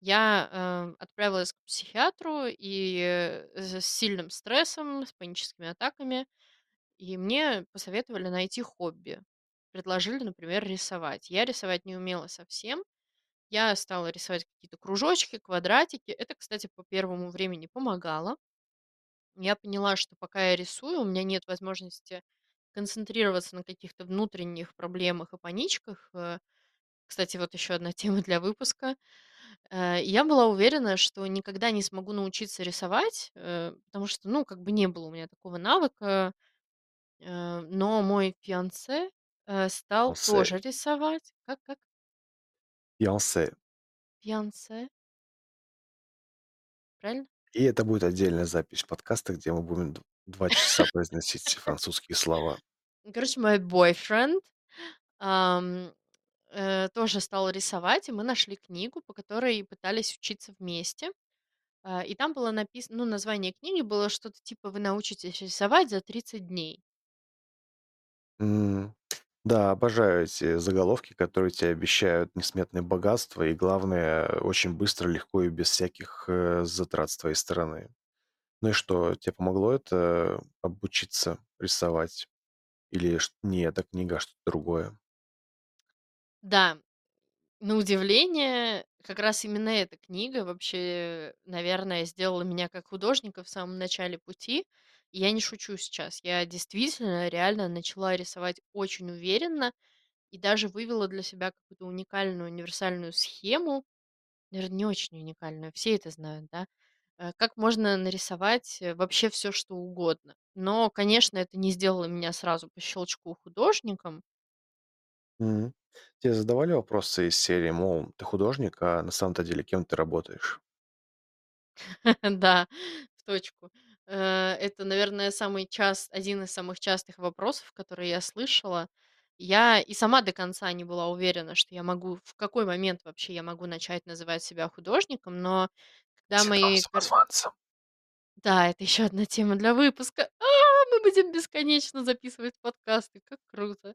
Я отправилась к психиатру и с сильным стрессом, с паническими атаками, и мне посоветовали найти хобби. Предложили, например, рисовать. Я рисовать не умела совсем. Я стала рисовать какие-то кружочки, квадратики. Это, кстати, по первому времени помогало. Я поняла, что пока я рисую, у меня нет возможности концентрироваться на каких-то внутренних проблемах и паничках. Кстати, вот еще одна тема для выпуска. Я была уверена, что никогда не смогу научиться рисовать, потому что, ну, как бы не было у меня такого навыка. Но мой фиансе стал Фиансе. тоже рисовать. Как? Фиансе. Фиансе? Правильно? И это будет отдельная запись подкаста, где мы будем 2 часа произносить французские слова. Короче, мой бойфренд тоже стал рисовать, и мы нашли книгу, по которой пытались учиться вместе. И там было написано, ну, название книги было что-то типа «Вы научитесь рисовать за 30 дней». М, Да, обожаю эти заголовки, которые тебе обещают несметное богатство и, главное, очень быстро, легко и без всяких затрат с твоей стороны. Ну и что, тебе помогло это обучиться рисовать? Или не эта книга, а что-то другое? Да, на удивление, как раз именно эта книга вообще, наверное, сделала меня как художника в самом начале пути. И я не шучу сейчас. Я действительно, реально начала рисовать очень уверенно и даже вывела для себя какую-то уникальную, универсальную схему. Наверное, не очень уникальную, все это знают, да? Как можно нарисовать вообще все, что угодно. Но, конечно, это не сделало меня сразу по щелчку художником. Мгм. Тебе задавали вопросы из серии, мол, ты художник, а на самом-то деле кем ты работаешь? Да, в точку. Это, наверное, один из самых частых вопросов, которые я слышала. Я и сама до конца не была уверена, что в какой момент вообще я могу начать называть себя художником, но когда Синдром мои... самозванца. Да, это еще одна тема для выпуска. Мы будем бесконечно записывать подкасты, как круто.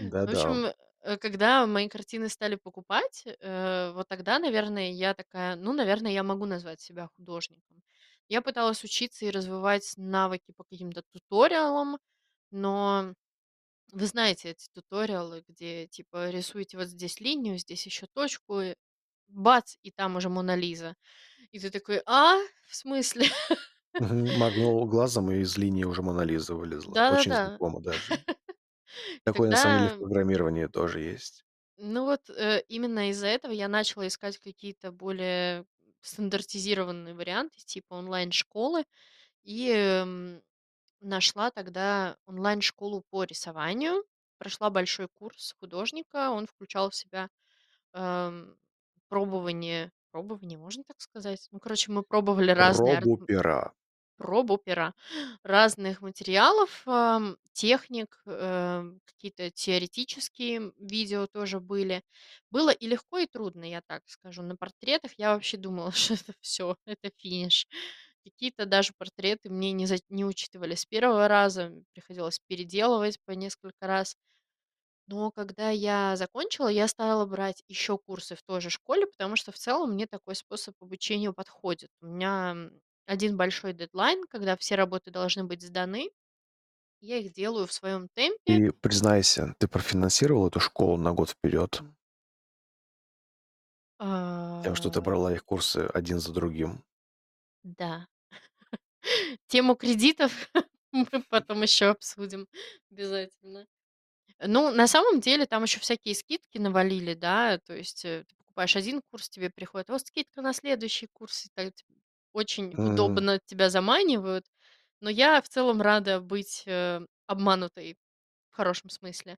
В Да-да. общем, когда мои картины стали покупать, вот тогда, наверное, я такая, ну, наверное, я могу назвать себя художником. Я пыталась учиться и развивать навыки по каким-то туториалам, но вы знаете эти туториалы, где типа рисуете вот здесь линию, здесь еще точку, и бац, и там уже Мона Лиза. И ты такой, в смысле? Моргнул глазом, и из линии уже Мона Лиза вылезла. Очень Да-да-да. знакомо даже. И Такое на самом деле в тогда программировании тоже есть. ну вот именно из-за этого я начала искать какие-то более стандартизированные варианты, типа онлайн-школы, и нашла тогда онлайн-школу по рисованию, прошла большой курс художника, он включал в себя эм, пробование, можно так сказать? Ну, короче, мы пробовали разные Пробу пера. пробу пера разных материалов, техник, какие-то теоретические видео тоже были. Было и легко, и трудно, я так скажу. На портретах я вообще думала, что это все, это финиш. Какие-то даже портреты мне не учитывали с первого раза, приходилось переделывать по несколько раз. Но когда я закончила, я стала брать еще курсы в той же школе, потому что в целом мне такой способ обучения подходит. У меня один большой дедлайн, когда все работы должны быть сданы. Я их делаю в своем темпе. И признайся, ты профинансировал эту школу на год вперед, тем, что ты А, брала их курсы один за другим. Да. Тему кредитов мы потом еще обсудим обязательно. Ну, на самом деле, там еще всякие скидки навалили, да, то есть ты покупаешь один курс, тебе приходит, вот скидка на следующий курс, и так очень М, удобно тебя заманивают, но я в целом рада быть обманутой в хорошем смысле.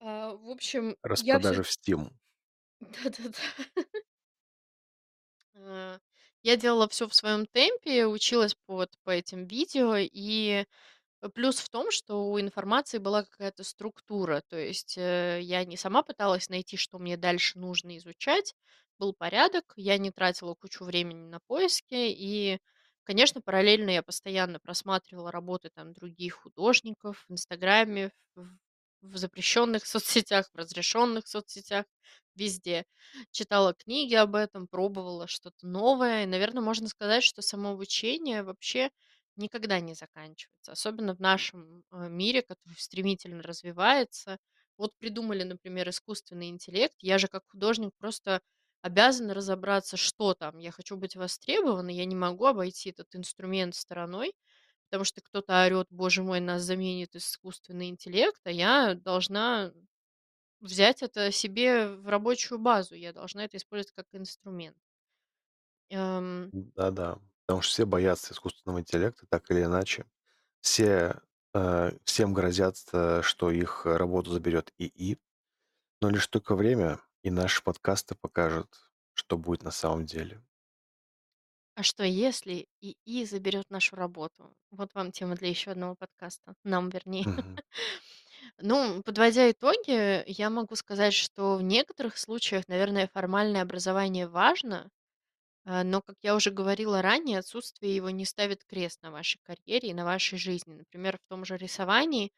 В общем, я все... Распродажи в Steam. Да-да-да. Э, Я делала все в своем темпе, училась по этим видео, и плюс в том, что у информации была какая-то структура, то есть я не сама пыталась найти, что мне дальше нужно изучать, был порядок, я не тратила кучу времени на поиски, и, конечно, параллельно я постоянно просматривала работы там других художников в Инстаграме, в запрещенных соцсетях, в разрешенных соцсетях, везде. Читала книги об этом, пробовала что-то новое, и, наверное, можно сказать, что самообучение вообще никогда не заканчивается, особенно в нашем мире, который стремительно развивается. Вот придумали, например, искусственный интеллект. Я же как художник просто обязана разобраться, что там. Я хочу быть востребована, я не могу обойти этот инструмент стороной, потому что кто-то орет, боже мой, нас заменит искусственный интеллект, а я должна взять это себе в рабочую базу, я должна это использовать как инструмент. Эм, Да-да. Потому что все боятся искусственного интеллекта, так или иначе. Всем грозят, что их работу заберет ИИ. Но лишь только время и наши подкасты покажут, что будет на самом деле. А что если ИИ заберет нашу работу? Вот вам тема для еще одного подкаста. Нам, вернее. Мгм. Ну, подводя итоги, я могу сказать, что в некоторых случаях, наверное, формальное образование важно, но, как я уже говорила ранее, отсутствие его не ставит крест на вашей карьере и на вашей жизни. Например, в том же рисовании,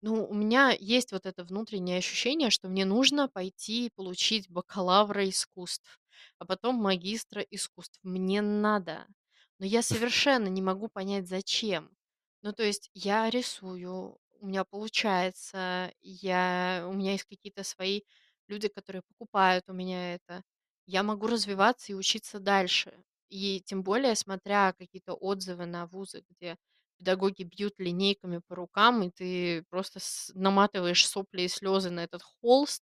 ну, у меня есть вот это внутреннее ощущение, что мне нужно пойти и получить бакалавра искусств, а потом магистра искусств. Мне надо. Но я совершенно не могу понять, зачем. Ну, то есть я рисую, у меня получается, у меня есть какие-то свои люди, которые покупают у меня это. Я могу развиваться и учиться дальше. И тем более, смотря какие-то отзывы на вузы, где педагоги бьют линейками по рукам, и ты просто наматываешь сопли и слезы на этот холст,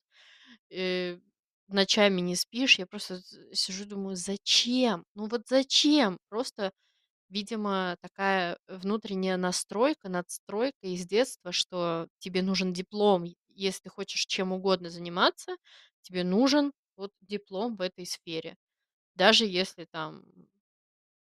э, ночами не спишь. Я просто сижу, думаю, зачем? Ну вот зачем? Просто, видимо, такая внутренняя настройка, надстройка из детства, что тебе нужен диплом. Если ты хочешь чем угодно заниматься, тебе нужен вот диплом в этой сфере. Даже если там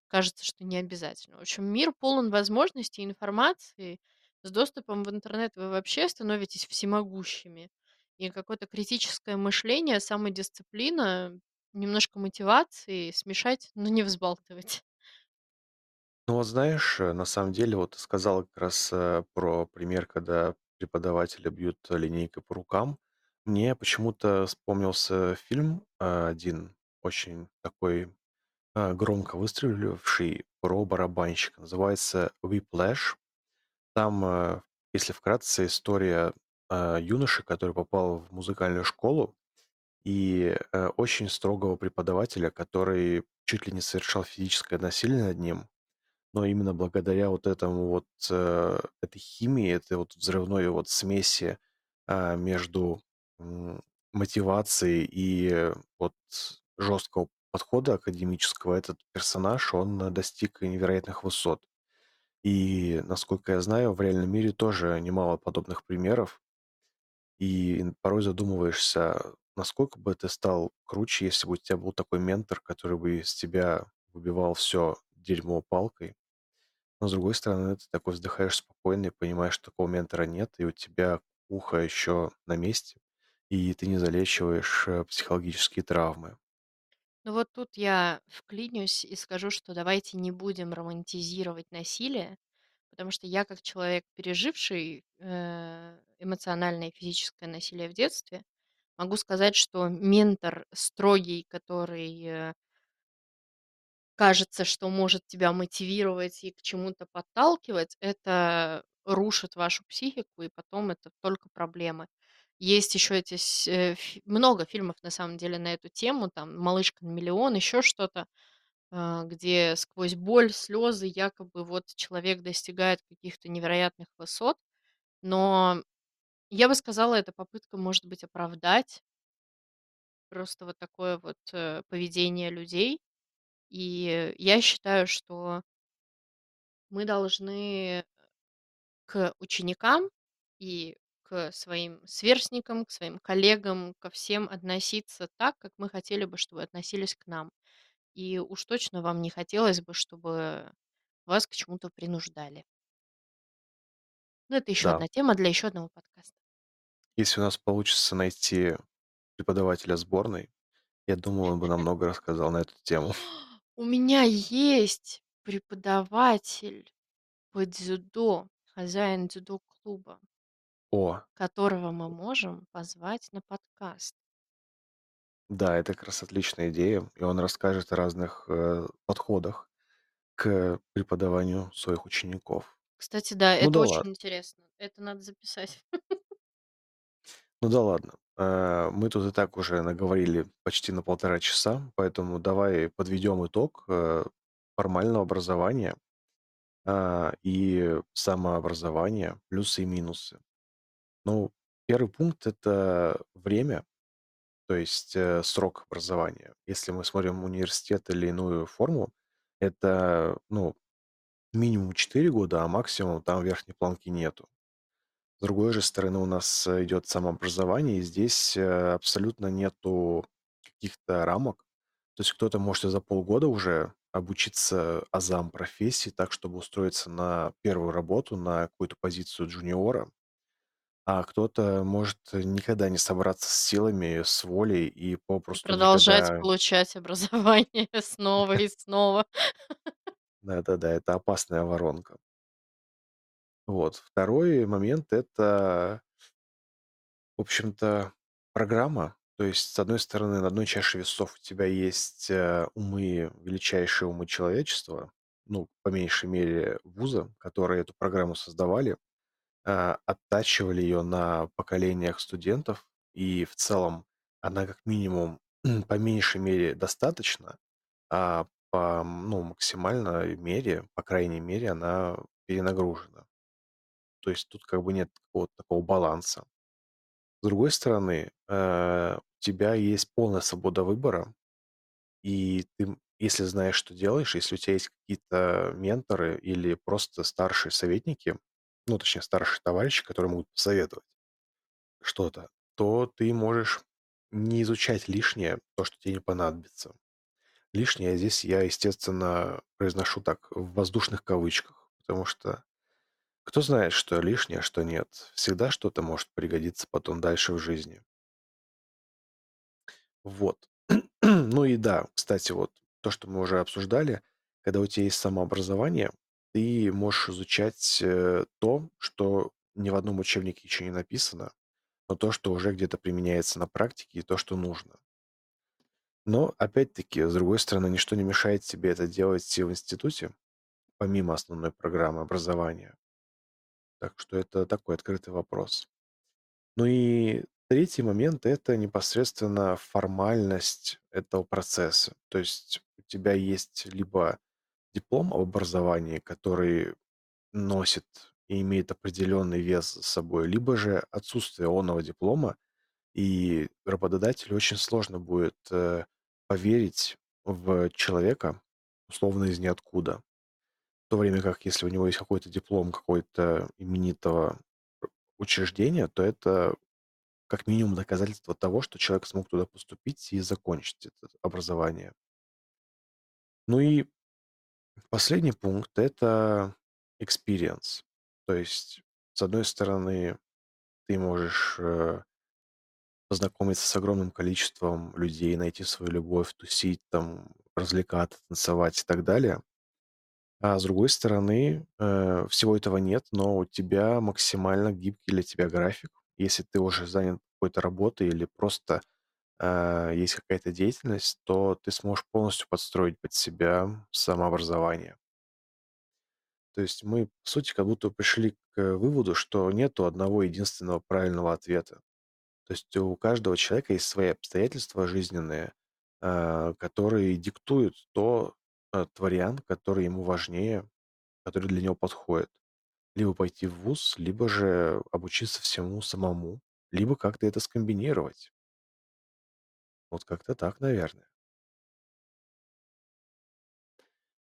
кажется, что не обязательно. В общем, мир полон возможностей и информации. С доступом в интернет вы вообще становитесь всемогущими. И какое-то критическое мышление, самодисциплина, немножко мотивации, смешать, но не взбалтывать. Ну вот знаешь, на самом деле, вот ты сказала как раз про пример, когда преподаватели бьют линейкой по рукам. Мне почему-то вспомнился фильм один, очень такой громко выстреливший, про барабанщика. Называется «Whiplash». Там, если вкратце, история юноши, который попал в музыкальную школу, и очень строгого преподавателя, который чуть ли не совершал физическое насилие над ним, но именно благодаря вот этому вот этой химии, этой вот взрывной вот смеси между м, мотивацией и вот жесткого подхода академического, этот персонаж, он достиг невероятных высот. И, насколько я знаю, в реальном мире тоже немало подобных примеров. И порой задумываешься, насколько бы ты стал круче, если бы у тебя был такой ментор, который бы из тебя выбивал все дерьмо палкой. Но, с другой стороны, ты такой вздыхаешь спокойно и понимаешь, что такого ментора нет, и у тебя ухо еще на месте, и ты не залечиваешь психологические травмы. Ну вот тут я вклинюсь и скажу, что давайте не будем романтизировать насилие, потому что я, как человек, переживший эмоциональное и физическое насилие в детстве, могу сказать, что ментор строгий, который кажется, что может тебя мотивировать и к чему-то подталкивать, это рушит вашу психику, и потом это только проблемы. Есть еще эти много фильмов на самом деле на эту тему, там "Малышка на миллион", еще что-то, где сквозь боль, слезы якобы вот человек достигает каких-то невероятных высот, но я бы сказала, это попытка, может быть, оправдать просто вот такое вот поведение людей. И я считаю, что мы должны к ученикам и к своим сверстникам, к своим коллегам, ко всем относиться так, как мы хотели бы, чтобы относились к нам. И уж точно вам не хотелось бы, чтобы вас к чему-то принуждали. Но это еще Да. одна тема для еще одного подкаста. Если у нас получится найти преподавателя сборной, я думаю, он бы нам много рассказал на эту тему. У меня есть преподаватель по дзюдо, хозяин дзюдо-клуба, О, которого мы можем позвать на подкаст. да, это как раз отличная идея, и он расскажет о разных подходах к преподаванию своих учеников. Кстати, да, Ну это да очень ладно, интересно. Это надо записать. ну да ладно. Мы тут и так уже наговорили почти на 1,5 часа, поэтому давай подведем итог формального образования и самообразования, плюсы и минусы. Ну, первый пункт— это время, то есть срок образования. Если мы смотрим университет или иную форму, это, ну, минимум 4 года, а максимум там верхней планки нету. С другой же стороны, у нас идет самообразование, и здесь абсолютно нету каких-то рамок. То есть кто-то может и за полгода уже обучиться азам профессии так, чтобы устроиться на первую работу, на какую-то позицию джуниора. А кто-то может никогда не собраться с силами, с волей и И попросту продолжать никогда... получать образование снова и снова. Да, это опасная воронка. Вот. Второй момент– это, в общем-то, программа. То есть, с одной стороны, на одной чаше весов у тебя есть умы, величайшие умы человечества, ну, по меньшей мере, вуза, которые эту программу создавали, оттачивали ее на поколениях студентов, и в целом она как минимум по меньшей мере достаточно, а по ну, максимальной мере, по крайней мере, она перенагружена. То есть тут как бы нет какого-то такого баланса. С другой стороны, у тебя есть полная свобода выбора, и ты, если знаешь, что делаешь, если у тебя есть какие-то менторы или просто старшие советники, ну, точнее, старшие товарищи, которые могут посоветовать что-то, то ты можешь не изучать лишнее, то, что тебе не понадобится. Лишнее здесь я, естественно, произношу так в воздушных кавычках, потому что кто знает, что лишнее, что нет. Всегда что-то может пригодиться потом дальше в жизни. Вот. Ну и да, кстати, вот то, что мы уже обсуждали, когда у тебя есть самообразование, ты можешь изучать то, что ни в одном учебнике еще не написано, но то, что уже где-то применяется на практике и то, что нужно. Но, опять-таки, с другой стороны, ничто не мешает тебе это делать и в институте, помимо основной программы образования. Так что это такой открытый вопрос. Ну и третий момент– это непосредственно формальность этого процесса. То есть у тебя есть либо диплом об образовании, который носит и имеет определенный вес за собой, либо же отсутствие оного диплома, и работодателю очень сложно будет поверить в человека, условно, из ниоткуда. В то время как, если у него есть какой-то диплом какой-то именитого учреждения, то это как минимум доказательство того, что человек смог туда поступить и закончить это образование. Ну и последний пункт– это experience. То есть, с одной стороны, ты можешь познакомиться с огромным количеством людей, найти свою любовь, тусить, там, развлекаться, танцевать и так далее. А с другой стороны, всего этого нет, но у тебя максимально гибкий для тебя график. Если ты уже занят какой-то работой или просто есть какая-то деятельность, то ты сможешь полностью подстроить под себя самообразование. То есть мы, по сути, как будто пришли к выводу, что нету одного единственного правильного ответа. То есть у каждого человека есть свои обстоятельства жизненные, которые диктуют тот вариант, который ему важнее, который для него подходит. Либо пойти в вуз, либо же обучиться всему самому, либо как-то это скомбинировать. Вот как-то так, наверное.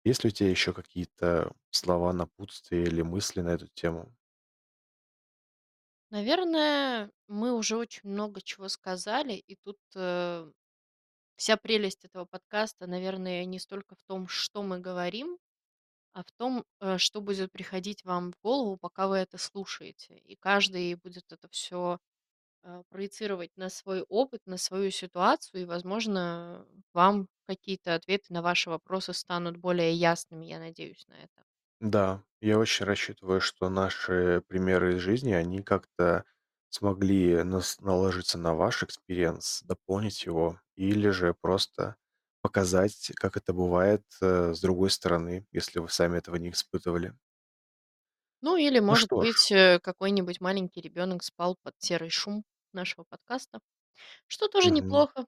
Есть ли у тебя еще какие-то слова напутствия или мысли на эту тему? Наверное, мы уже очень много чего сказали, и тут вся прелесть этого подкаста, наверное, не столько в том, что мы говорим, а в том, что будет приходить вам в голову, пока вы это слушаете. И каждый будет это все проецировать на свой опыт, на свою ситуацию, и, возможно, вам какие-то ответы на ваши вопросы станут более ясными, я надеюсь на это. Да, я очень рассчитываю, что наши примеры из жизни, они как-то смогли наложиться на ваш экспириенс, дополнить его, или же просто показать, как это бывает с другой стороны, если вы сами этого не испытывали. Ну или, Ну может что ж, быть, какой-нибудь маленький ребенок спал под серый шум нашего подкаста, что тоже мгм. неплохо,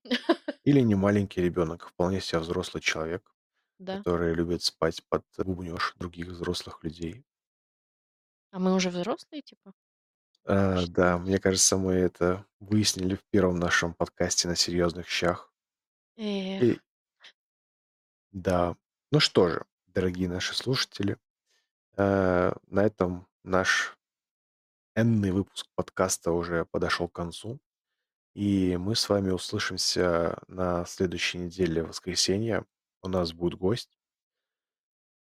Или не маленький ребенок, вполне себе взрослый человек, да. который любит спать под бубнёж других взрослых людей. А мы уже взрослые, типа? Почти. Да, мне кажется, мы это выяснили в первом нашем подкасте «На серьезных щах». Эх, И да, ну что же, дорогие наши слушатели, на этом наш энный выпуск подкаста уже подошел к концу. И мы с вами услышимся на следующей неделе, в воскресенье. У нас будет гость.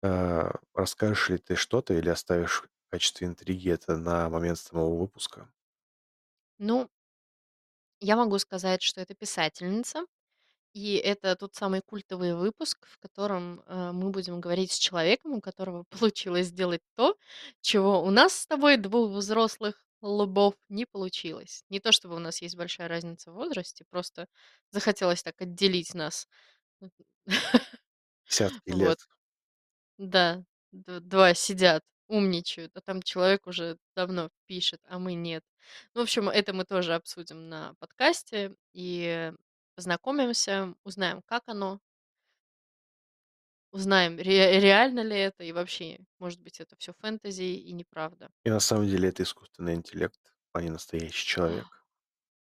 Расскажешь ли ты что-то или оставишь в качестве интриги это на момент самого выпуска? Ну, я могу сказать, что это писательница, и это тот самый культовый выпуск, в котором мы будем говорить с человеком, у которого получилось сделать то, чего у нас с тобой, двух взрослых лбов, не получилось. Не то чтобы у нас есть большая разница в возрасте, просто захотелось так отделить нас. Десятки лет. Вот, да, два сидят, умничают, а там человек уже давно пишет, а мы нет. Ну, в общем, это мы тоже обсудим на подкасте и познакомимся, узнаем, как оно, узнаем, реально ли это, и вообще, может быть, это все фэнтези и неправда. И на самом деле это искусственный интеллект, а не настоящий человек.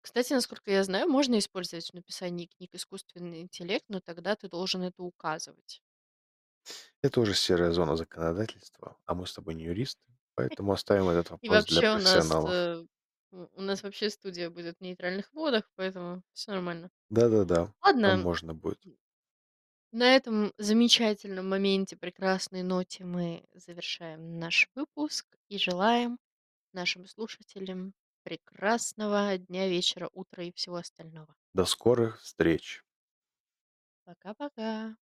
Кстати, насколько я знаю, можно использовать в написании книг искусственный интеллект, но тогда ты должен это указывать. Это уже серая зона законодательства, а мы с тобой не юристы, поэтому оставим этот И вопрос для вообще у нас, профессионалов. У нас вообще студия будет в нейтральных водах, поэтому все нормально. Да, там Ладно, можно будет. на этом замечательном моменте, прекрасной ноте мы завершаем наш выпуск и желаем нашим слушателям прекрасного дня, вечера, утра и всего остального. До скорых встреч! Пока-пока!